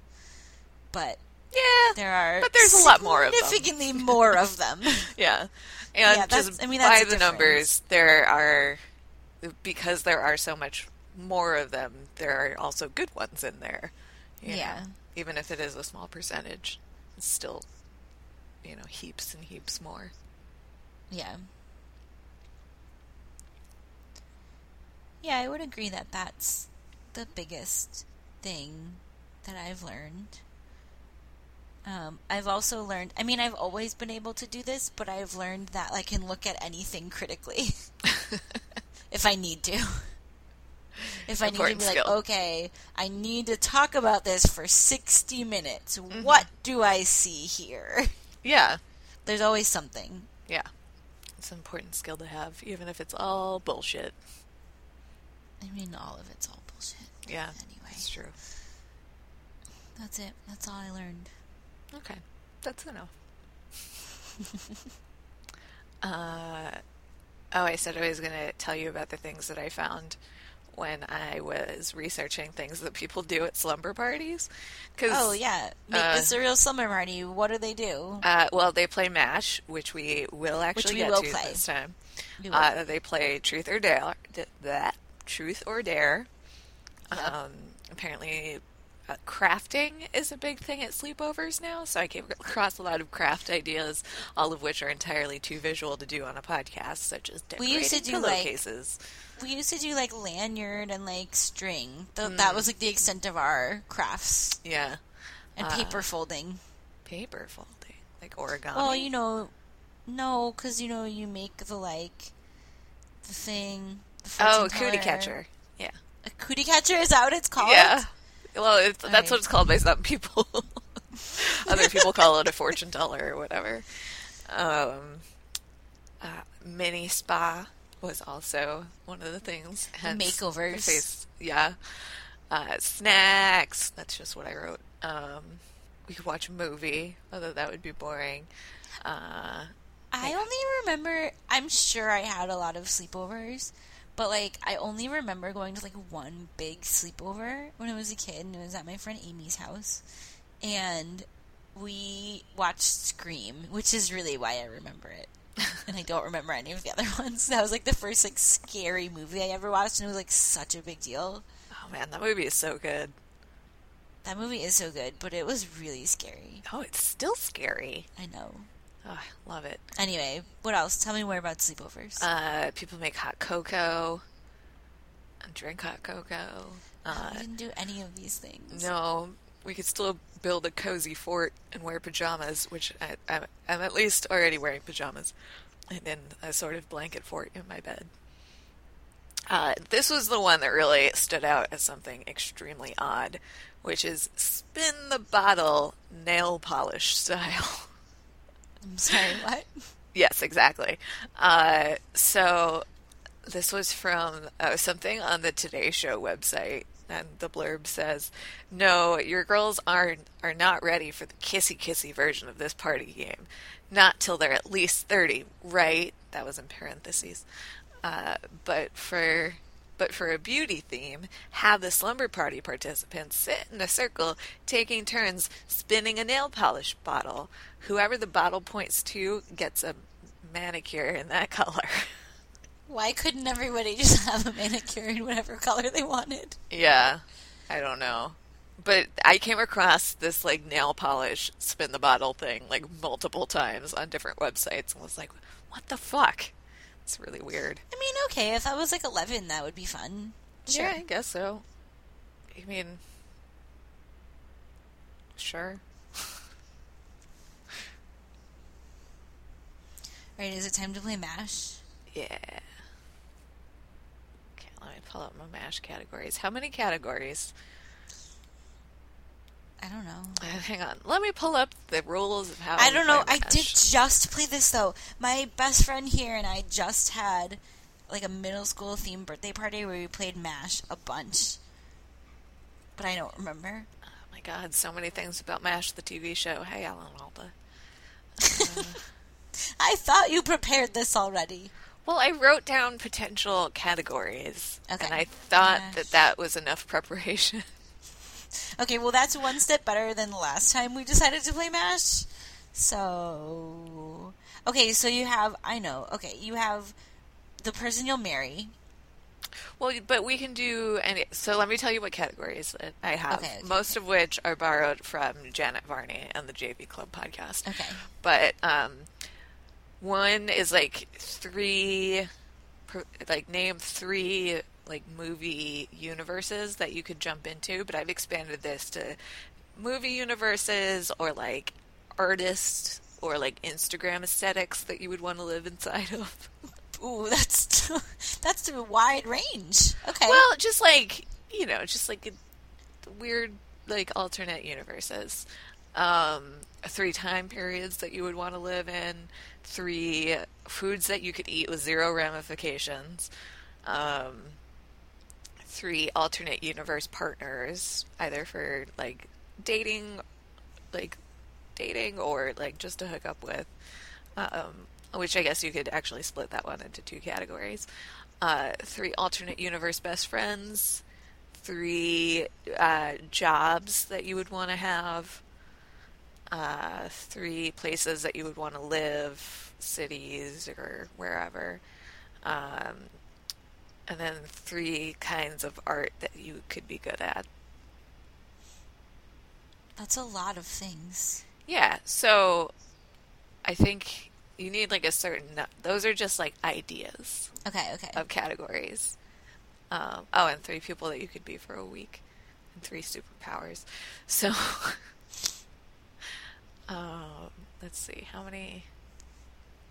But yeah, there's a lot more of them. Significantly more of them. Yeah. And yeah, just, I mean, by the numbers, there are... Because there are so much more of them, there are also good ones in there. You know? Even if it is a small percentage, it's still, you know, heaps and heaps more. Yeah. yeah, I would agree that that's the biggest thing that I've learned. I've also learned, I mean, I've always been able to do this, but I've learned that I can look at anything critically if I need to. If I important need to be skill. Like, okay, I need to talk about this for 60 minutes. Mm-hmm. What do I see here? Yeah. There's always something. Yeah. It's an important skill to have, even if it's all bullshit. I mean, all of it's all bullshit. Yeah. Anyway. That's true. That's it. That's all I learned. Okay. That's enough. Oh, I said I was going to tell you about the things that I found when I was researching things that people do at slumber parties. 'Cause, oh, yeah. It's a real slumber party. What do they do? Well, they play MASH, which we will actually get to this time. They play Truth or Dare. Truth or Dare. Yep. Apparently, crafting is a big thing at sleepovers now, so I came across a lot of craft ideas, all of which are entirely too visual to do on a podcast, such as decorating pillowcases. We used to do, like, lanyard and, like, string. That was, like, the extent of our crafts. Yeah. And paper folding. Paper folding? Like origami? Well, you know, no, because, you know, you make the, like, the thing. Oh, cootie catcher. Yeah. A cootie catcher? Is that what it's called? Yeah. Well, that's what it's called by some people. Other people call it a fortune teller or whatever. Mini spa was also one of the things. Makeovers. Face, yeah. Snacks. That's just what I wrote. We could watch a movie, although that would be boring. I only remember, I'm sure I had a lot of sleepovers. But, like, I only remember going to, like, one big sleepover when I was a kid, and it was at my friend Amy's house. And we watched Scream, which is really why I remember it. And I don't remember any of the other ones. That was, like, the first, like, scary movie I ever watched, and it was, like, such a big deal. Oh, man, that movie is so good. That movie is so good, but it was really scary. Oh, it's still scary. I know. Oh, I love it. Anyway, what else? Tell me more about sleepovers. People make hot cocoa. Drink hot cocoa. We didn't do any of these things. No. We could still build a cozy fort and wear pajamas, which I'm at least already wearing pajamas. And then a sort of blanket fort in my bed. This was the one that really stood out as something extremely odd, which is spin the bottle nail polish style. I'm sorry, what? Yes, exactly. So this was from something on the Today Show website, and the blurb says, "No, your girls are not ready for the kissy-kissy version of this party game. Not till they're at least 30, right?" That was in parentheses. But for a beauty theme, have the slumber party participants sit in a circle, taking turns spinning a nail polish bottle. Whoever the bottle points to gets a manicure in that color. Why couldn't everybody just have a manicure in whatever color they wanted? Yeah, I don't know. But I came across this, like, nail polish spin the bottle thing, like, multiple times on different websites and was like, what the fuck? It's really weird. I mean, okay, if I was, like, 11, that would be fun. Sure. Yeah, I guess so. I mean, sure. All right, is it time to play MASH? Yeah. Okay, let me pull up my MASH categories. How many categories? I don't know. Hang on. Let me pull up the rules of how I don't know. I did just play this, though. My best friend here and I just had, like, a middle school themed birthday party where we played MASH a bunch. But I don't remember. Oh, my God. So many things about MASH, the TV show. Hey, Alan Alda. I thought you prepared this already. Well, I wrote down potential categories. Okay. And I thought that was enough preparation. Okay, well, that's one step better than the last time we decided to play MASH. So, okay, so you have, I know, okay, you have the person you'll marry. Well, but we can do, so let me tell you what categories I have, most of which are borrowed from Janet Varney and the JV Club podcast. Okay. But one is, like, name three like movie universes that you could jump into, but I've expanded this to movie universes or like artists or like Instagram aesthetics that you would want to live inside of. Ooh, that's a wide range. Okay. Well, just like, you know, just like a weird like alternate universes. 3 time periods that you would want to live in, 3 foods that you could eat with 0 ramifications, 3 alternate universe partners, either for like dating or like just to hook up with, which I guess you could actually split that one into 2 categories, 3 alternate universe best friends, 3 jobs that you would want to have, 3 places that you would want to live, cities or wherever, and then 3 kinds of art that you could be good at. That's a lot of things. Yeah, so I think you need like a certain... Those are just like ideas. Okay. Of categories. And 3 people that you could be for a week, and 3 superpowers. So... let's see, how many...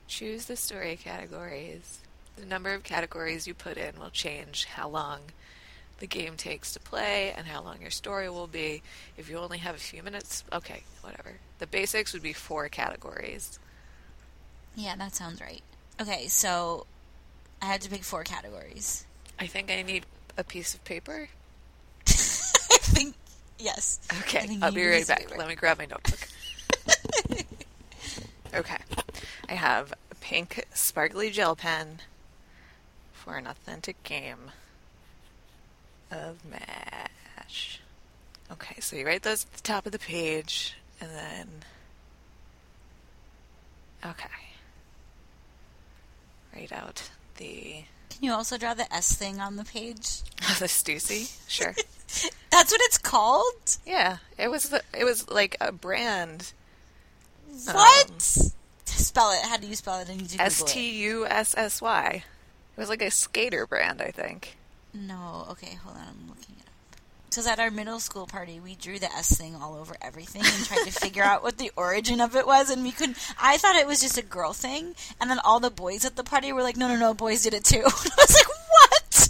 Choose the story categories. The number of categories you put in will change how long the game takes to play and how long your story will be. If you only have a few minutes, okay, whatever. The basics would be 4 categories. Yeah, that sounds right. Okay, so I had to pick 4 categories. I think I need a piece of paper. I think, yes. Okay, I'll be right back. Let me grab my notebook. Okay, I have a pink sparkly gel pen for an authentic game of MASH. Okay, so you write those at the top of the page, and then... Okay. Write out the... Can you also draw the S thing on the page? The Stussy? Sure. That's what it's called? Yeah, it was like a brand... What? Spell it. How do you spell it? I need to Google it. Stussy. It was like a skater brand, I think. No. Okay, hold on. I'm looking it up. Because at our middle school party, we drew the S thing all over everything and tried to figure out what the origin of it was, and we couldn't. I thought it was just a girl thing, and then all the boys at the party were like, no, boys did it too. And I was like, what?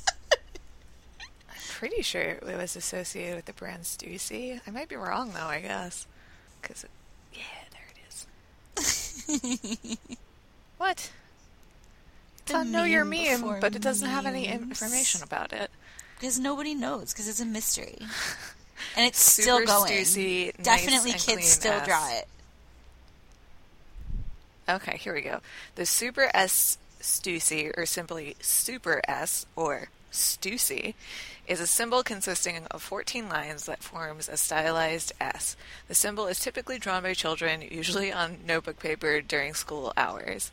I'm pretty sure it was associated with the brand Stussy. I might be wrong, though, I guess. Because, yeah. What? It's on Know Your Meme, but it doesn't have any information about it. Because nobody knows, because it's a mystery. And it's still going. Stussy, definitely nice kids still S. draw it. Okay, here we go. The Super S Stussy, or simply Super S, or Stussy, is a symbol consisting of 14 lines that forms a stylized S. The symbol is typically drawn by children, usually on notebook paper during school hours.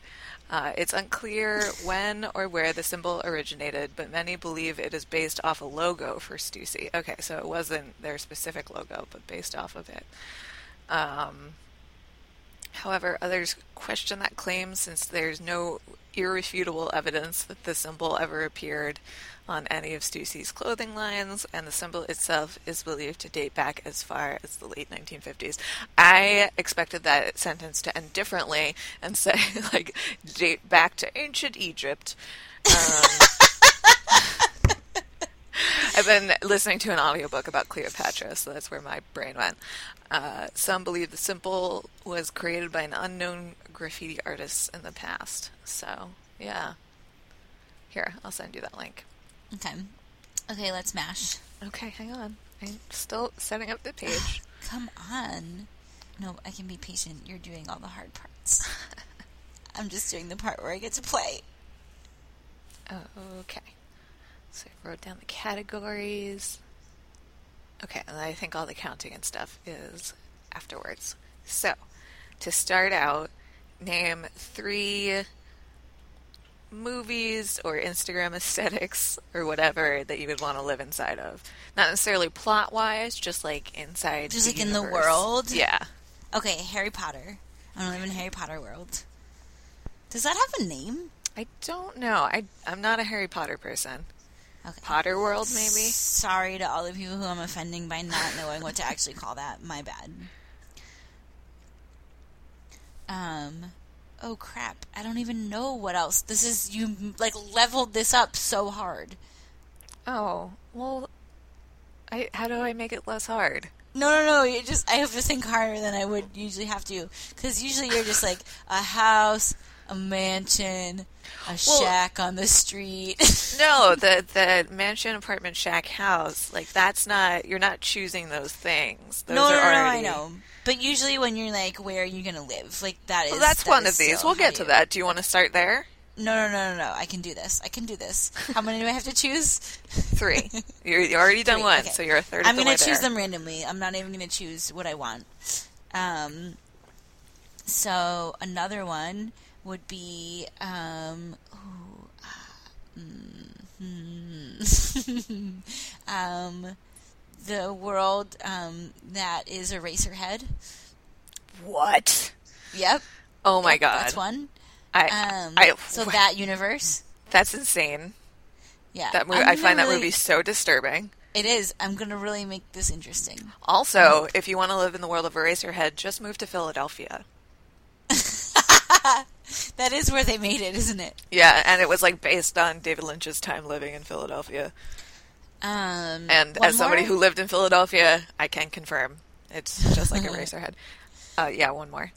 It's unclear when or where the symbol originated, but many believe it is based off a logo for Stussy. Okay, so it wasn't their specific logo, but based off of it. However, others question that claim since there's no irrefutable evidence that the symbol ever appeared on any of Stussy's clothing lines, and the symbol itself is believed to date back as far as the late 1950s. I expected that sentence to end differently and say, like, date back to ancient Egypt. I've been listening to an audiobook about Cleopatra, so that's where my brain went. Some believe the symbol was created by an unknown graffiti artist in the past. So, yeah. Here, I'll send you that link. Okay, let's MASH. Okay, hang on. I'm still setting up the page. Come on. No, I can be patient. You're doing all the hard parts. I'm just doing the part where I get to play. Okay. So I wrote down the categories. Okay, and I think all the counting and stuff is afterwards. So, to start out, name 3 movies or Instagram aesthetics or whatever that you would want to live inside of. Not necessarily plot-wise, just like inside just the like universe. In the world? Yeah. Okay, Harry Potter. I want to live in Harry Potter world. Does that have a name? I don't know. I'm not a Harry Potter person. Okay. Potter World, maybe? Sorry to all the people who I'm offending by not knowing what to actually call that. My bad. Oh, crap. I don't even know what else. This is... You, like, leveled this up so hard. Oh. Well, how do I make it less hard? No. I have to think harder than I would usually have to. Because usually you're just like, a house... a mansion, shack on the street. No, the mansion, apartment, shack, house, like that's not, you're not choosing those things. Those already... I know. But usually when you're like, where are you going to live? Like that is... Well, that's that one of these. We'll get to that. Do you want to start there? No. I can do this. How many do I have to choose? 3. You're already done 3, one, okay. So you're a third of the way there. I'm going to choose them randomly. I'm not even going to choose what I want. So another one... would be, the world, that is Eraserhead. What? Yep. Oh my God. That's one. That universe. That's insane. Yeah. That movie, I find that movie so disturbing. It is. I'm going to really make this interesting. Also, if you want to live in the world of Eraserhead, just move to Philadelphia. That is where they made it, isn't it? Yeah, and it was like based on David Lynch's time living in Philadelphia. And as somebody who lived in Philadelphia, I can confirm it's just like Eraserhead. Yeah, one more.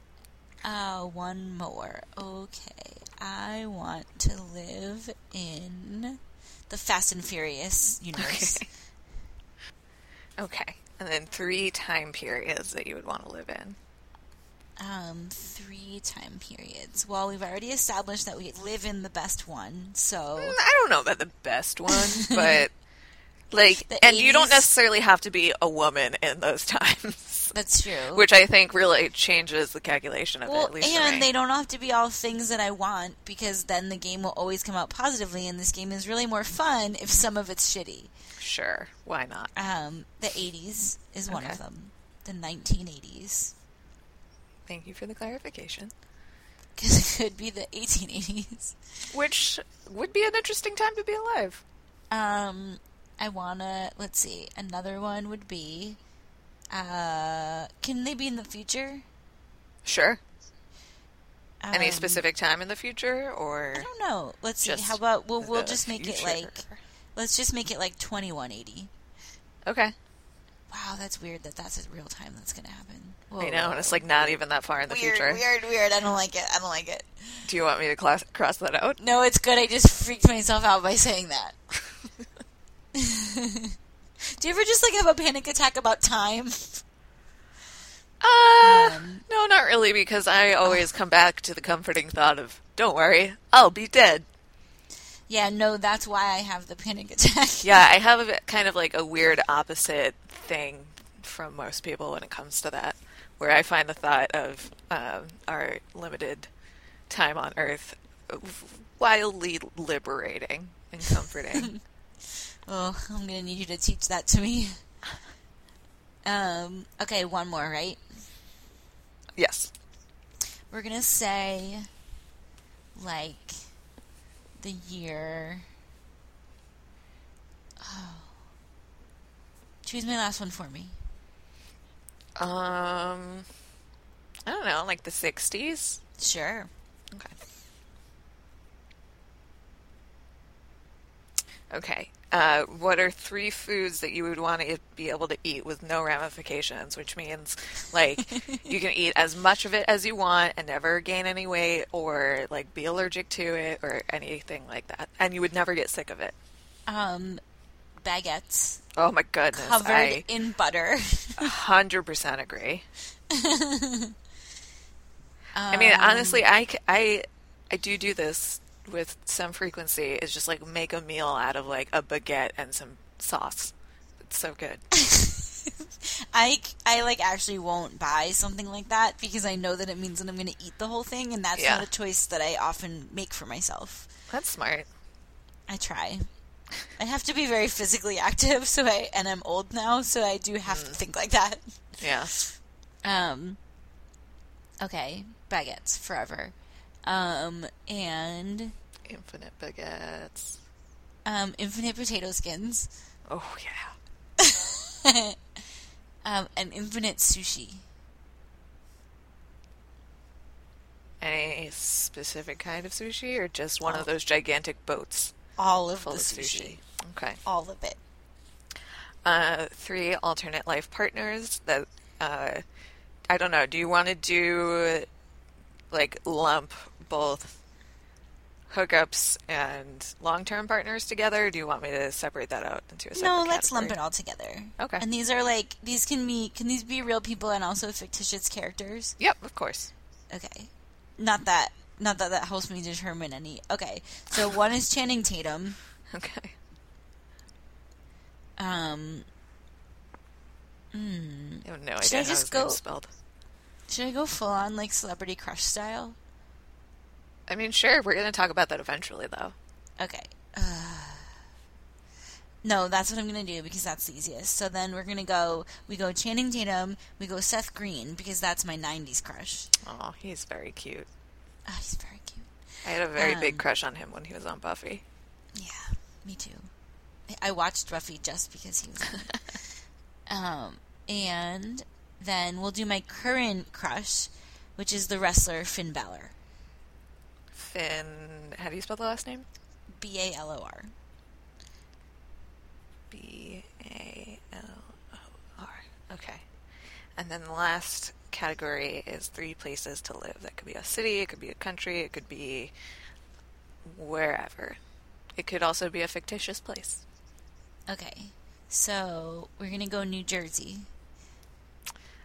Okay, I want to live in the Fast and Furious universe. Okay. And then 3 time periods that you would want to live in. 3 time periods. Well, we've already established that we live in the best one, so... I don't know about the best one, but, like... And 80s? You don't necessarily have to be a woman in those times. That's true. Which I think really changes the calculation of it, at least and they don't have to be all things that I want, because then the game will always come out positively, and this game is really more fun if some of it's shitty. Sure. Why not? The 80s is one of them. The 1980s. Thank you for the clarification. Because it could be the 1880s. Which would be an interesting time to be alive. I want to... Let's see. Another one would be... can they be in the future? Sure. Any specific time in the future? Or I don't know. Let's see. How about... We'll just make future. It like... Let's just make it like 2180. Okay. Wow, that's weird that's a real time that's going to happen. Whoa, I know, and it's like not even that far in the future. Weird. I don't like it. Do you want me to cross that out? No, it's good. I just freaked myself out by saying that. Do you ever just like have a panic attack about time? No, not really, because I always come back to the comforting thought of, don't worry, I'll be dead. Yeah, no, that's why I have the panic attack. Yeah, I have a kind of like a weird opposite thing from most people when it comes to that, where I find the thought of our limited time on Earth wildly liberating and comforting. Oh, I'm going to need you to teach that to me. Okay, one more, right? Yes. We're going to say, like... the year... Oh. Choose my last one for me. I don't know, like the 60s? Sure. Okay. What are 3 foods that you would want to be able to eat with no ramifications, which means, like, you can eat as much of it as you want and never gain any weight or, like, be allergic to it or anything like that. And you would never get sick of it. Baguettes. Oh, my goodness. Covered in butter. 100% agree. I mean, honestly, I do this with some frequency, is just like make a meal out of like a baguette and some sauce. It's so good. I like actually won't buy something like that because I know that it means that I'm going to eat the whole thing, and that's not a choice that I often make for myself. That's smart. I try. I have to be very physically active, and I'm old now, so I do have to think like that. Yeah. Okay, baguettes forever. And... infinite baguettes. infinite potato skins. Oh, yeah. And infinite sushi. Any specific kind of sushi, or just one of those gigantic boats? All of the sushi. Okay. All of it. 3 alternate life partners that, I don't know, do you want to do, like, lump both hookups and long-term partners together? Or do you want me to separate that out into a separate category? No, let's lump it all together. Okay. And these are, like, can these be real people and also fictitious characters? Yep, of course. Okay. Not that helps me determine any. Okay. So one is Channing Tatum. Okay. I have no idea how it's spelled. Should I go full on, like, Celebrity Crush style? I mean, sure. We're going to talk about that eventually, though. Okay. No, that's what I'm going to do because that's the easiest. So then we're going to go, we go Channing Tatum, we go Seth Green because that's my 90s crush. Oh, he's very cute. Oh, he's very cute. I had a very big crush on him when he was on Buffy. Yeah, me too. I watched Buffy just because he was on it. And then we'll do my current crush, which is the wrestler Finn Balor. Finn, how do you spell the last name? B-A-L-O-R. B-A-L-O-R. Okay. And then the last category is 3 places to live. That could be a city, it could be a country, it could be wherever. It could also be a fictitious place. Okay. So, we're going to go New Jersey.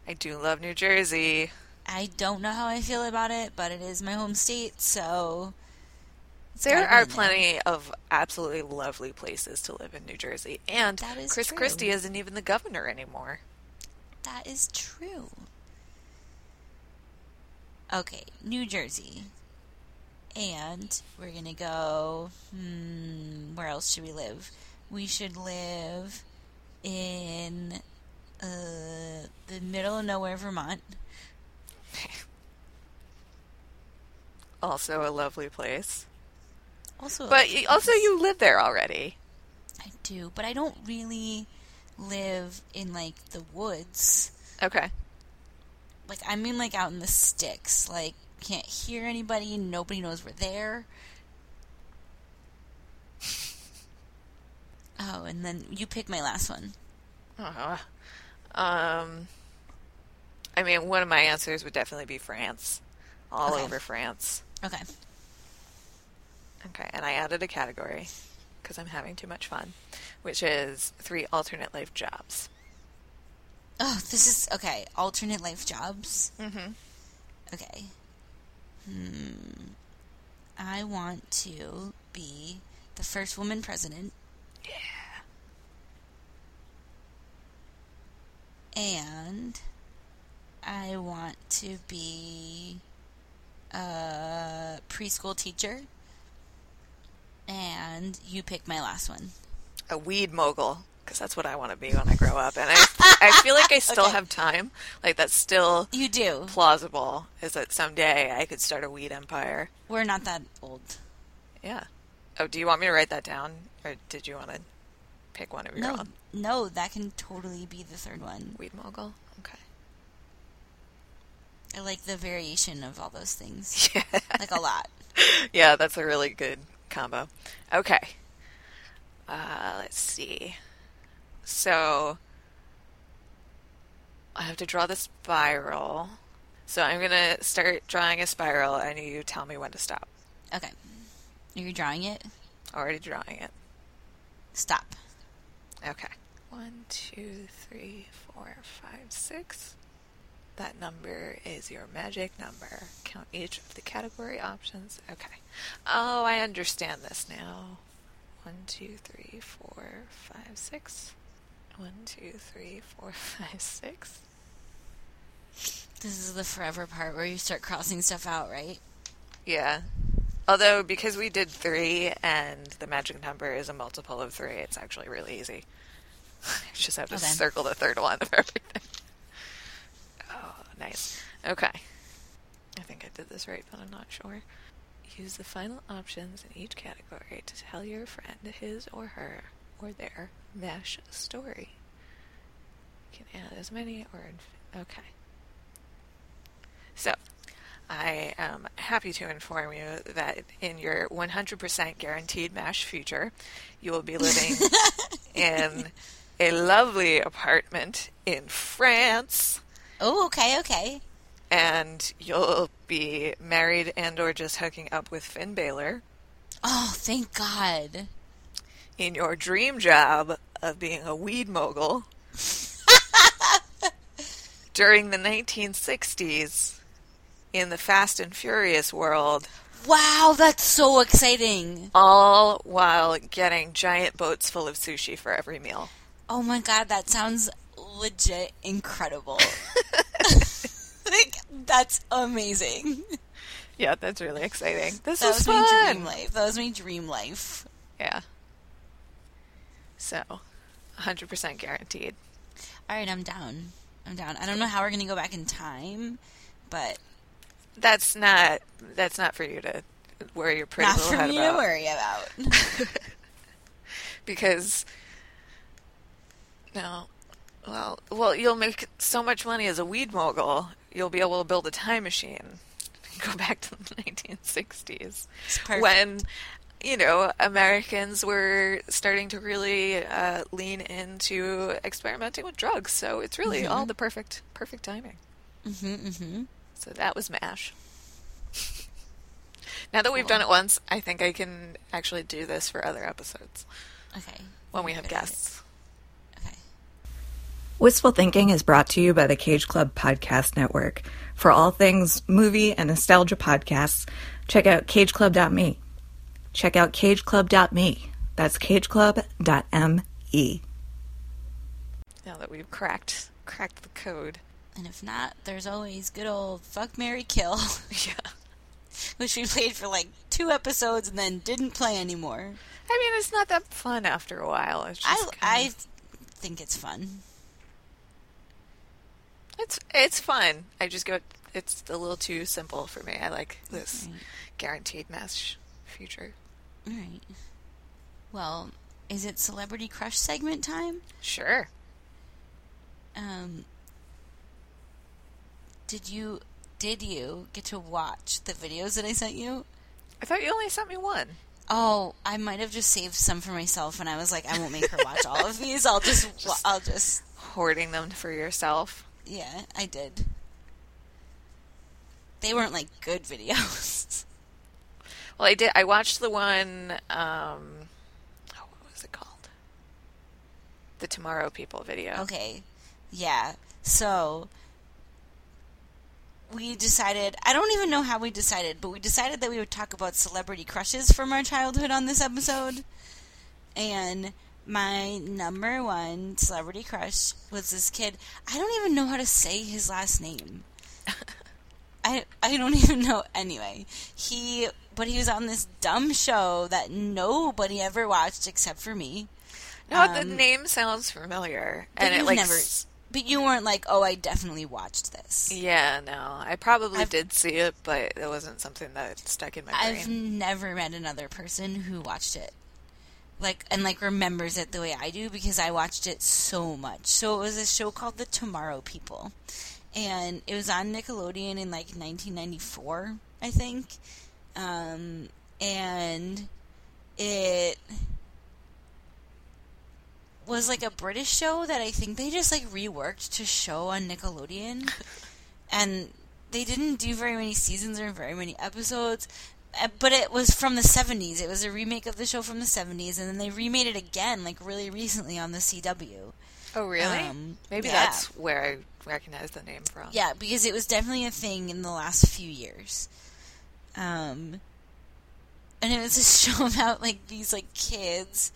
I do love New Jersey. I don't know how I feel about it, but it is my home state, so... There are plenty of absolutely lovely places to live in New Jersey. And Chris Christie isn't even the governor anymore. That is true. Okay, New Jersey. And we're going to go... where else should we live? We should live in the middle of nowhere, Vermont. Also a lovely place. Also, you live there already. I do, but I don't really live in, like, the woods. Okay. Like, I mean, like, out in the sticks. Like, can't hear anybody. Nobody knows we're there. Oh, and then you pick my last one. I mean, one of my answers would definitely be France. All over France. Okay. Okay, and I added a category, because I'm having too much fun, which is 3 alternate life jobs. Oh, this is... Okay, alternate life jobs? Mm-hmm. Okay. I want to be the first woman president. Yeah. And I want to be a preschool teacher. And you pick my last one. A weed mogul, because that's what I want to be when I grow up. And I feel like I still have time. Like, that's still you do plausible, is that someday I could start a weed empire. We're not that old. Yeah. Oh, do you want me to write that down? Or did you want to pick one of your own? No, that can totally be the third one. Weed mogul? Okay. I like the variation of all those things. Yeah. Like, a lot. Yeah, that's a really good combo. Okay. Let's see. So, I have to draw the spiral. So I'm going to start drawing a spiral, and you tell me when to stop. Okay. You're drawing it? Already drawing it. Stop. Okay. 1, 2, 3, 4, 5, 6. That number is your magic number. Count each of the category options. Okay. Oh, I understand this now. 1, 2, 3, 4, 5, 6. 1, 2, 3, 4, 5, 6. This is the forever part where you start crossing stuff out, right? Yeah. Although, because we did 3 and the magic number is a multiple of 3, it's actually really easy. I just have to circle the third one of everything. Nice. Okay. I think I did this right, but I'm not sure. Use the final options in each category to tell your friend his or her or their MASH story. You can add as many or... Okay. So, I am happy to inform you that in your 100% guaranteed MASH future, you will be living in a lovely apartment in France. Oh, okay, okay. And you'll be married and or just hooking up with Finn Balor. Oh, thank God. In your dream job of being a weed mogul during the 1960s in the Fast and Furious world. Wow, that's so exciting. All while getting giant boats full of sushi for every meal. Oh my God, that sounds legit incredible. That's amazing. Yeah, that's really exciting. That was fun. My dream life. That was my dream life. Yeah. So, 100% guaranteed. All right, I'm down. I don't know how we're going to go back in time, but... That's not for you to worry your pretty little head about. Not for me to worry about. Because... No. Well, you'll make so much money as a weed mogul... You'll be able to build a time machine and go back to the 1960s when, you know, Americans were starting to really lean into experimenting with drugs. So it's really all the perfect timing. Mm-hmm, mm-hmm. So that was MASH. Now that we've done it once, I think I can actually do this for other episodes. Okay. When we have guests. Wistful Thinking is brought to you by the Cage Club Podcast Network. For all things movie and nostalgia podcasts, check out cageclub.me. Check out cageclub.me. That's cageclub.me. Now that we've cracked the code. And if not, there's always good old Fuck, Marry, Kill. Yeah. Which we played for like 2 episodes and then didn't play anymore. I mean, it's not that fun after a while. It's just I think it's fun. It's fun. I just go. It's a little too simple for me. I like this guaranteed MASH future. All right. Well, is it celebrity crush segment time? Sure. Did you get to watch the videos that I sent you? I thought you only sent me one. Oh, I might have just saved some for myself, and I was like, I won't make her watch all of these. I'll just hoarding them for yourself. Yeah, I did. They weren't, like, good videos. Well, I did. I watched the one, what was it called? The Tomorrow People video. Okay. Yeah. So, we decided that we would talk about celebrity crushes from our childhood on this episode. And... my number one celebrity crush was this kid. I don't even know how to say his last name. I don't even know. Anyway, he was on this dumb show that nobody ever watched except for me. No, the name sounds familiar, and it like. Never, but you weren't like, oh, I definitely watched this. Yeah, no, I probably did see it, but it wasn't something that stuck in my brain. I've never met another person who watched it. And remembers it the way I do because I watched it so much. So it was a show called The Tomorrow People. And it was on Nickelodeon in, 1994, I think. And it was, a British show that I think they just, reworked to show on Nickelodeon. And they didn't do very many seasons or very many episodes. But it was from the 70s. It was a remake of the show from the 70s, and then they remade it again, really recently on the CW. Oh, really? Maybe that's where I recognize the name from. Yeah, because it was definitely a thing in the last few years. And it was a show about, these, kids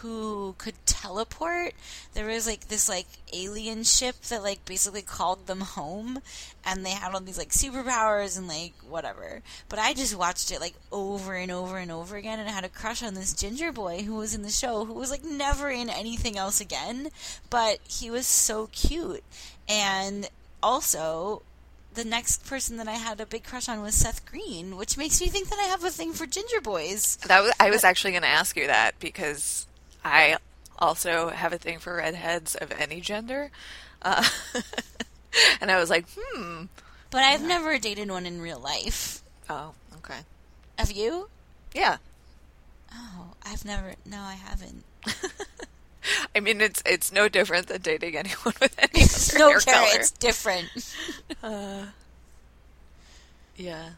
who could teleport. There was, this, alien ship that, basically called them home, and they had all these, superpowers and, whatever. But I just watched it, over and over and over again, and I had a crush on this ginger boy who was in the show, who was, never in anything else again, but he was so cute. And also... the next person that I had a big crush on was Seth Green, which makes me think that I have a thing for ginger boys. I was actually going to ask you that, because I also have a thing for redheads of any gender. And I was like, But I've never dated one in real life. Oh, okay. Have you? Yeah. Oh, I haven't. I mean, it's no different than dating anyone with any other hair color. It's different. Yeah,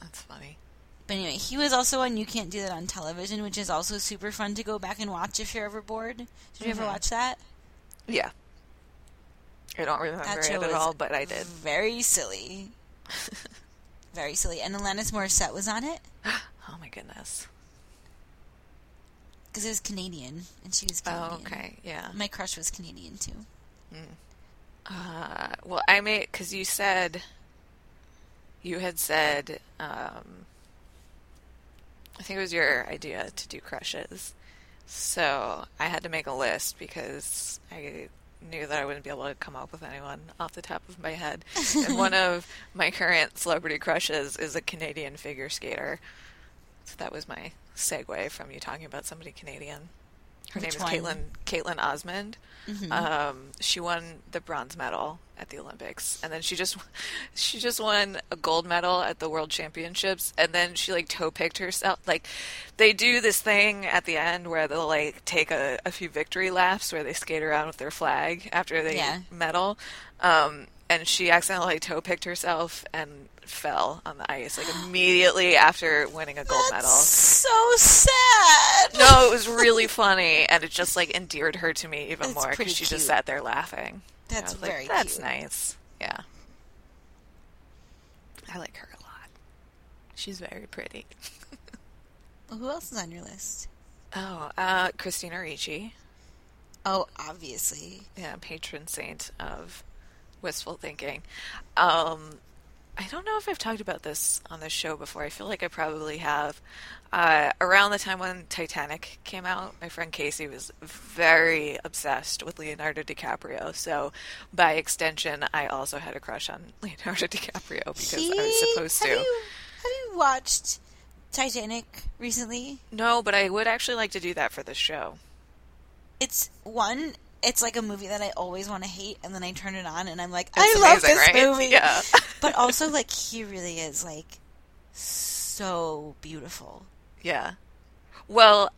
that's funny. But anyway, he was also on You Can't Do That on Television, which is also super fun to go back and watch if you're ever bored. Did you ever watch that? Yeah. I don't remember it at all, but I did. Very silly. Very silly. And Alanis Morissette was on it. Oh, my goodness. Because it was Canadian, and she was Canadian. Oh, okay, yeah. My crush was Canadian, too. Well, I made... Because you had said... I think it was your idea to do crushes. So I had to make a list, because I knew that I wouldn't be able to come up with anyone off the top of my head. And one of my current celebrity crushes is a Canadian figure skater. So that was my... segue from you talking about somebody Canadian. Her name is Caitlin Osmond. Mm-hmm. She won the bronze medal at the Olympics, and then she just won a gold medal at the World Championships, and then she like toe picked herself. Like they do this thing at the end where they'll like take a few victory laps where they skate around with their flag after they medal. And she accidentally toe picked herself and fell on the ice like immediately after winning a gold medal. So sad. No, it was really funny, and it just like endeared her to me even more because she just sat there laughing. That's very cute. That's nice. Yeah, I like her a lot. She's very pretty. Well, who else is on your list? Oh, Christina Ricci. Oh, obviously. Yeah, patron saint of Wistful Thinking. I don't know if I've talked about this on the show before. I feel like I probably have. Around the time when Titanic came out, my friend Casey was very obsessed with Leonardo DiCaprio. So, by extension, I also had a crush on Leonardo DiCaprio because I was supposed to. Have you watched Titanic recently? No, but I would actually like to do that for this show. It's like a movie that I always want to hate, and then I turn it on, and I'm like, I love this movie. Yeah. But also, like, he really is, like, so beautiful. Yeah. Well,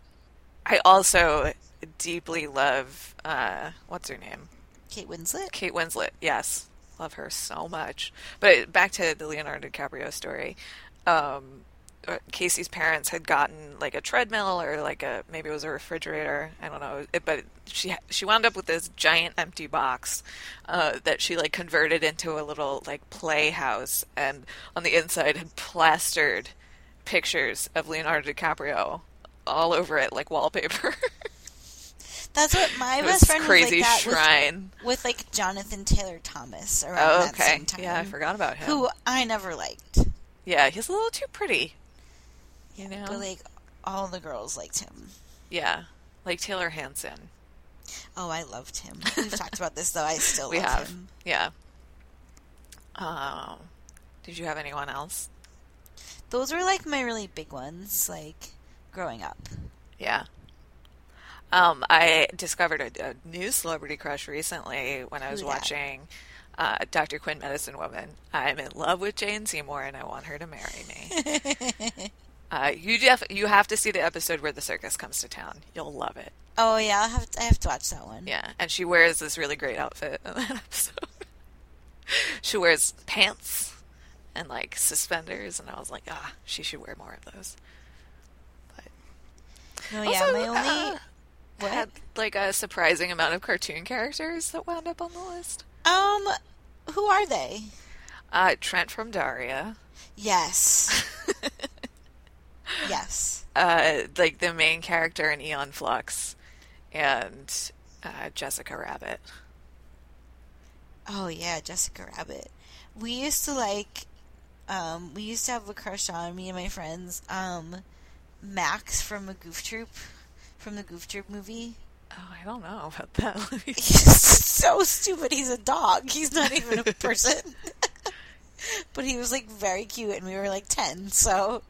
I also deeply love, what's her name? Kate Winslet? Kate Winslet, yes. Love her so much. But back to the Leonardo DiCaprio story. Casey's parents had gotten like a treadmill or like maybe it was a refrigerator. I don't know. But she wound up with this giant empty box that she like converted into a little like playhouse, and on the inside had plastered pictures of Leonardo DiCaprio all over it like wallpaper. That's what my best friend was like that shrine. With like Jonathan Taylor Thomas around that same time. Yeah, I forgot about him. Who I never liked. Yeah, he's a little too pretty. You know? But, like, all the girls liked him. Yeah. Like Taylor Hanson. Oh, I loved him. We've talked about this, though. I still love him. Yeah. Did you have anyone else? Those were, like, my really big ones, like, growing up. Yeah. I discovered a new celebrity crush recently when I was watching Dr. Quinn, Medicine Woman. I'm in love with Jane Seymour, and I want her to marry me. You have to see the episode where the circus comes to town. You'll love it. Oh, yeah. I have to watch that one. Yeah. And she wears this really great outfit in that episode. She wears pants and, like, suspenders. And I was like, she should wear more of those. But... Oh, yeah. Also, my only... had, like, a surprising amount of cartoon characters that wound up on the list. Who are they? Trent from Daria. Yes. Yes. Like the main character in Aeon Flux, and Jessica Rabbit. Oh yeah, Jessica Rabbit. We used to have a crush on, me and my friends, Max from the Goof Troop movie. Oh, I don't know about that. He's so stupid. He's a dog. He's not even a person. But he was, like, very cute, and we were, like, 10, so...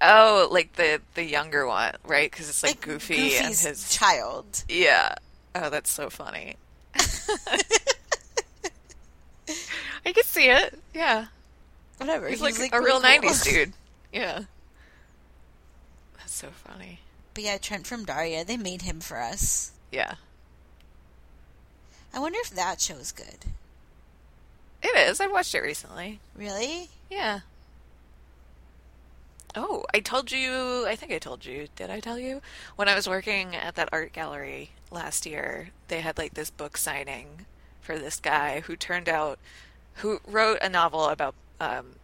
Oh, like the younger one, right? Because it's, like, Goofy and his... child. Yeah. Oh, that's so funny. I can see it. Yeah. Whatever. He's like a real cool. 90s dude. Yeah. That's so funny. But yeah, Trent from Daria, they made him for us. Yeah. I wonder if that show is good. It is. I watched it recently. Really? Yeah. Oh, did I tell you? When I was working at that art gallery last year, they had like this book signing for this guy who wrote a novel about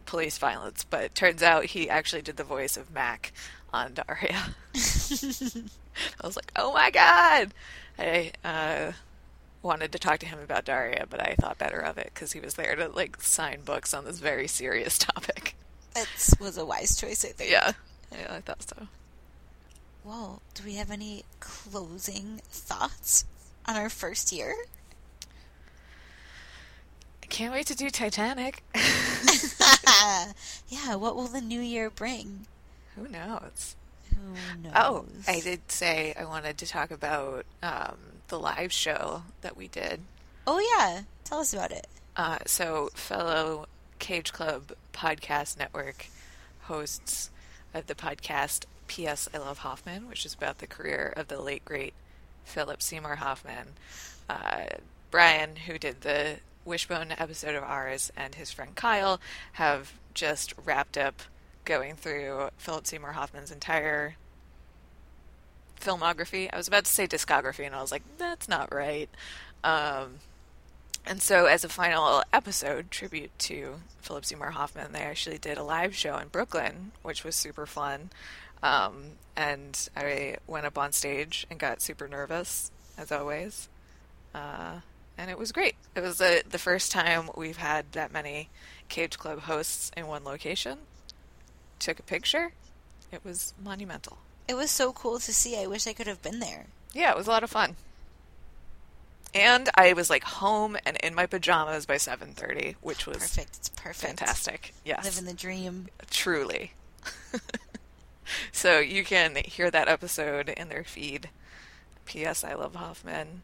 police violence, but it turns out he actually did the voice of Mac on Daria. I was like, oh my God! I wanted to talk to him about Daria, but I thought better of it because he was there to like sign books on this very serious topic. That was a wise choice, I think. Yeah, I thought so. Well, do we have any closing thoughts on our first year? I can't wait to do Titanic. Yeah, what will the new year bring? Who knows? Oh, I did say I wanted to talk about the live show that we did. Oh, yeah. Tell us about it. So, fellow Cage Club Podcast Network hosts the podcast P.S. I Love Hoffman, which is about the career of the late, great Philip Seymour Hoffman. Brian, who did the Wishbone episode of ours, and his friend Kyle have just wrapped up going through Philip Seymour Hoffman's entire filmography. I was about to say discography, and I was like, that's not right. And so as a final episode, tribute to Philip Seymour Hoffman, they actually did a live show in Brooklyn, which was super fun. And I went up on stage and got super nervous, as always. And it was great. It was the first time we've had that many Cage Club hosts in one location. Took a picture. It was monumental. It was so cool to see. I wish I could have been there. Yeah, it was a lot of fun. And I was, like, home and in my pajamas by 7:30, which was perfect. It's perfect. Fantastic. Yes. Living the dream. Truly. So you can hear that episode in their feed. P.S. I Love Hoffman.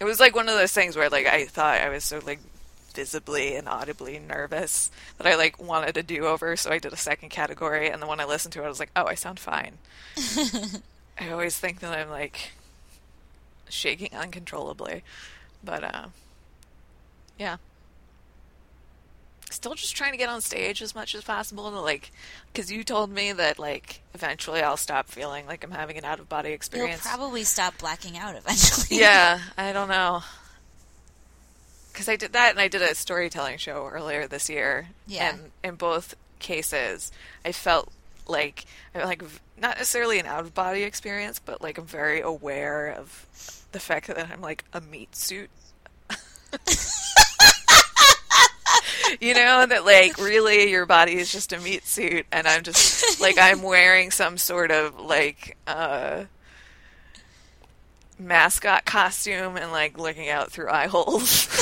It was, like, one of those things where, like, I thought I was so, like, visibly and audibly nervous that I, like, wanted a do-over, so I did a second category, and then when I listened to it, I was like, oh, I sound fine. I always think that I'm, like... shaking uncontrollably, but yeah, still just trying to get on stage as much as possible to, like, because you told me that, like, eventually I'll stop feeling like I'm having an out-of-body experience. You'll probably stop blacking out eventually. Yeah, I don't know, because I did that, and I did a storytelling show earlier this year. Yeah. And in both cases I felt like I'm, like, not necessarily an out-of-body experience, but, like, I'm very aware of the fact that I'm, like, a meat suit. You know, that, like, really your body is just a meat suit, and I'm just, like, I'm wearing some sort of, like, mascot costume and, like, looking out through eye holes.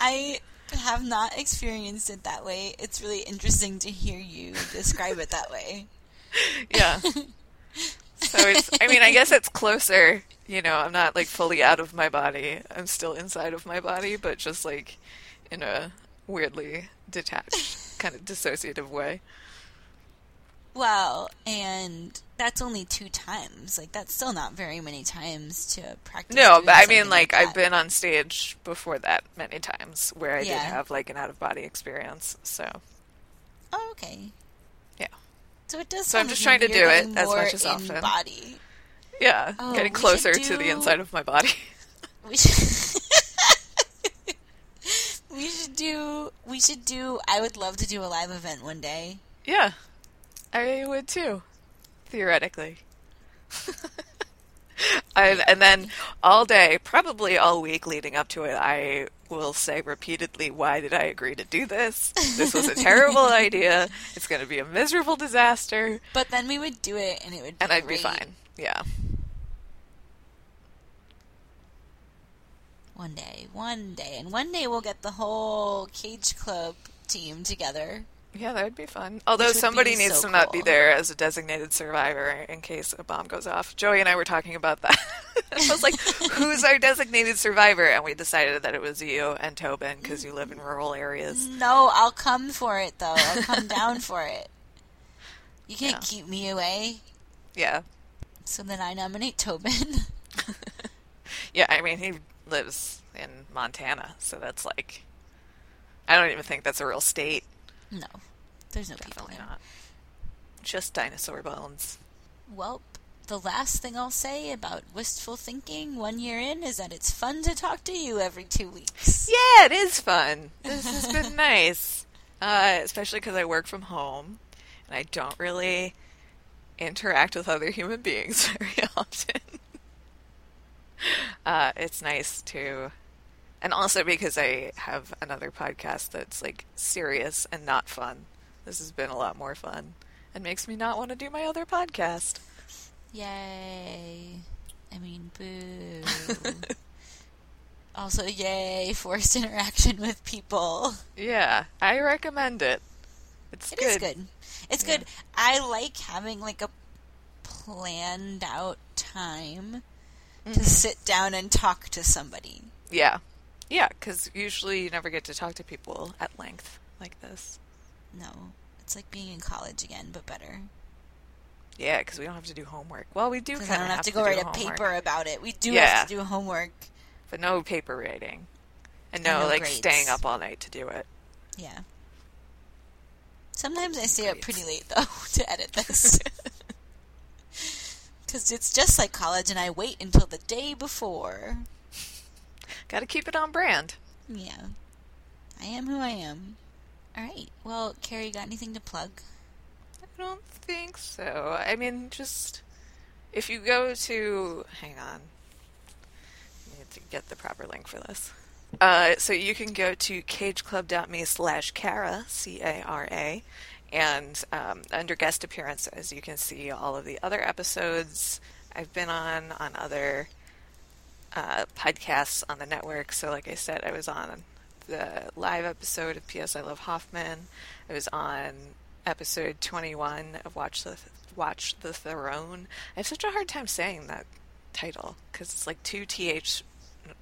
I have not experienced it that way. It's really interesting to hear you describe it that way. Yeah. So it's, I mean, I guess it's closer, you know, I'm not, like, fully out of my body. I'm still inside of my body, but just, like, in a weirdly detached, kind of dissociative way. Well, and that's only 2 times. Like, that's still not very many times to practice. No, but I mean, like I've been on stage before that many times where I did have, like, an out-of-body experience, so. Oh, okay. Yeah. So it does. So I'm just trying to do it as much as often. Body. Yeah, oh, getting closer to the inside of my body. We should do, I would love to do a live event one day. Yeah. I would too, theoretically. And then all day, probably all week leading up to it, I will say repeatedly, why did I agree to do this? This was a terrible idea. It's going to be a miserable disaster. But then we would do it and it would be and I'd great. Be fine. Yeah. One day. And one day we'll get the whole Cage Club team together. Yeah, that would be fun. Although somebody needs to not be there as a designated survivor in case a bomb goes off. Joey and I were talking about that. I was like, who's our designated survivor? And we decided that it was you and Tobin because you live in rural areas. No, I'll come for it, though. I'll come down for it. You can't keep me away. Yeah. So then I nominate Tobin. Yeah, I mean, he lives in Montana, so that's like... I don't even think that's a real state. No, there's no definitely people there. Not. Just dinosaur bones. Well, the last thing I'll say about Wistful Thinking 1 year in is that it's fun to talk to you every 2 weeks. Yeah, it is fun. This has been nice. Especially because I work from home and I don't really interact with other human beings very often. It's nice to... And also because I have another podcast that's, like, serious and not fun. This has been a lot more fun. And makes me not want to do my other podcast. Yay. I mean, boo. Also, yay, forced interaction with people. Yeah, I recommend it. It is good. It's good. I like having, like, a planned out time to sit down and talk to somebody. Yeah. Yeah, because usually you never get to talk to people at length like this. No. It's like being in college again, but better. Yeah, because we don't have to do homework. Well, we do kind of have to write a paper about it. We do have to do homework. But no paper writing. And no, like, grades. Staying up all night to do it. Yeah. Sometimes I stay up pretty late, though, to edit this. Because it's just like college, and I wait until the day before. Gotta keep it on brand. Yeah. I am who I am. Alright. Well, Carrie, got anything to plug? I don't think so. I mean, just... If you go to... Hang on. I need to get the proper link for this. So you can go to cageclub.me/Cara, C-A-R-A, and under guest appearances, you can see all of the other episodes I've been on other... podcasts on the network. So like I said, I was on the live episode of P.S. I Love Hoffman. I was on episode 21 of Watch the Throne. I have such a hard time saying that title because it's like two TH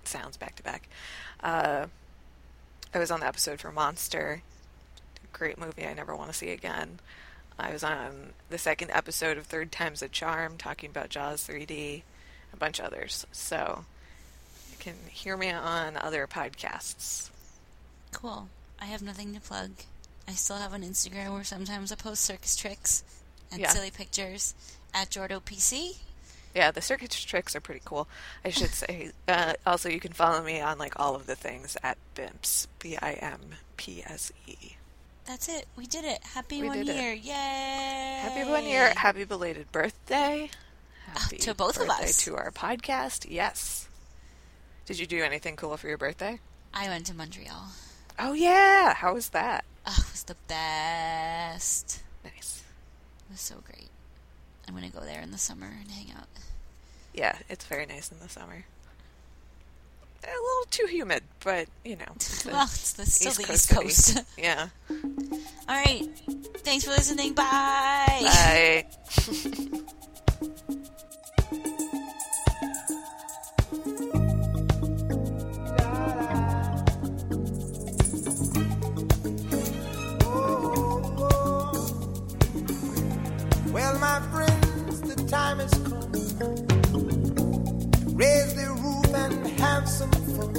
sounds back to back. I was on the episode for Monster, a great movie I never want to see again. I was on the second episode of Third Time's a Charm talking about Jaws 3D, a bunch of others. So can hear me on other podcasts. Cool. I have nothing to plug. I still have an Instagram where sometimes I post circus tricks and silly pictures at JordOPC. Yeah, the circus tricks are pretty cool, I should say. Also, you can follow me on like all of the things at BIMPS, B-I-M-P-S-E. That's it. We did it. Happy 1 year. Yay! Happy 1 year. Happy belated birthday. Happy to both of us. To our podcast. Yes. Did you do anything cool for your birthday? I went to Montreal. Oh, yeah. How was that? Oh, it was the best. Nice. It was so great. I'm going to go there in the summer and hang out. Yeah, it's very nice in the summer. A little too humid, but, you know. Well, it's still the East Coast. Yeah. All right. Thanks for listening. Bye. Bye. My friends, the time has come to raise the roof and have some fun.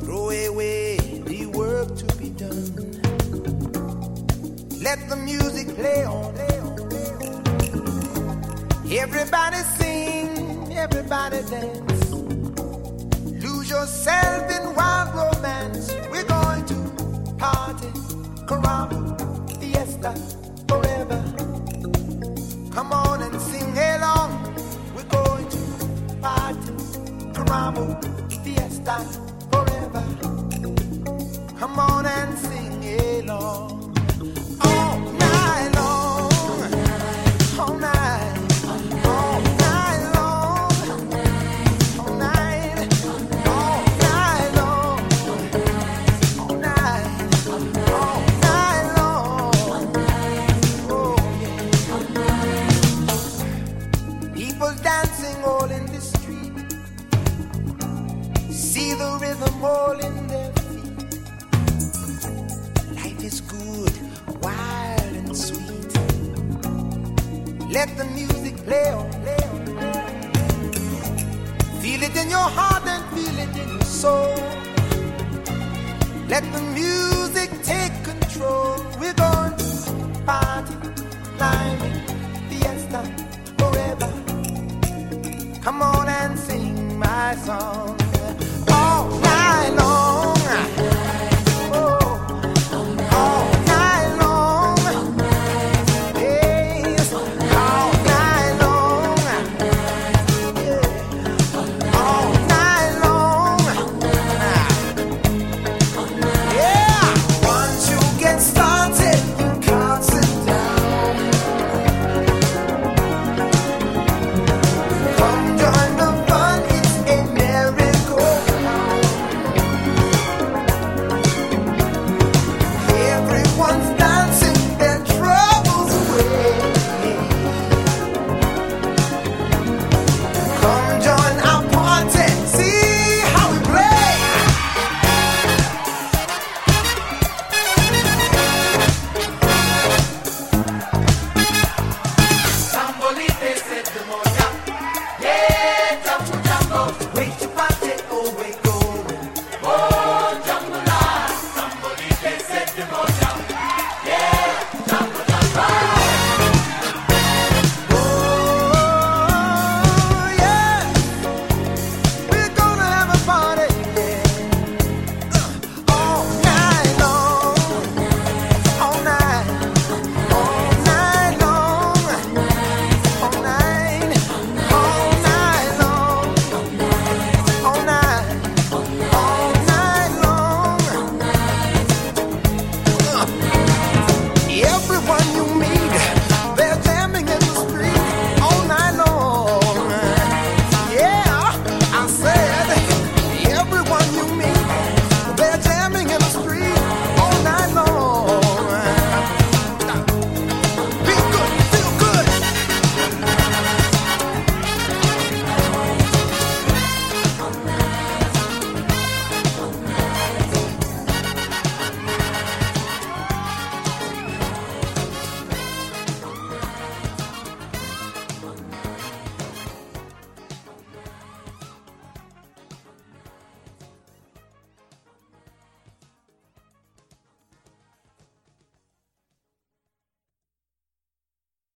Throw away the work to be done. Let the music play on. Everybody sing, everybody dance. Lose yourself in wild romance. We're going to party, caramba, fiesta, forever. Come on and sing along. We're going to party, caramba, fiesta, forever. Come on and sing along. All night long. All night. All night long. All night. hole in their feet. Life is good, wild and sweet. Let the music play on, play on, play on. Feel it in your heart and feel it in your soul. Let the music take control. We're going to party, climbing, fiesta, forever. Come on and sing my song.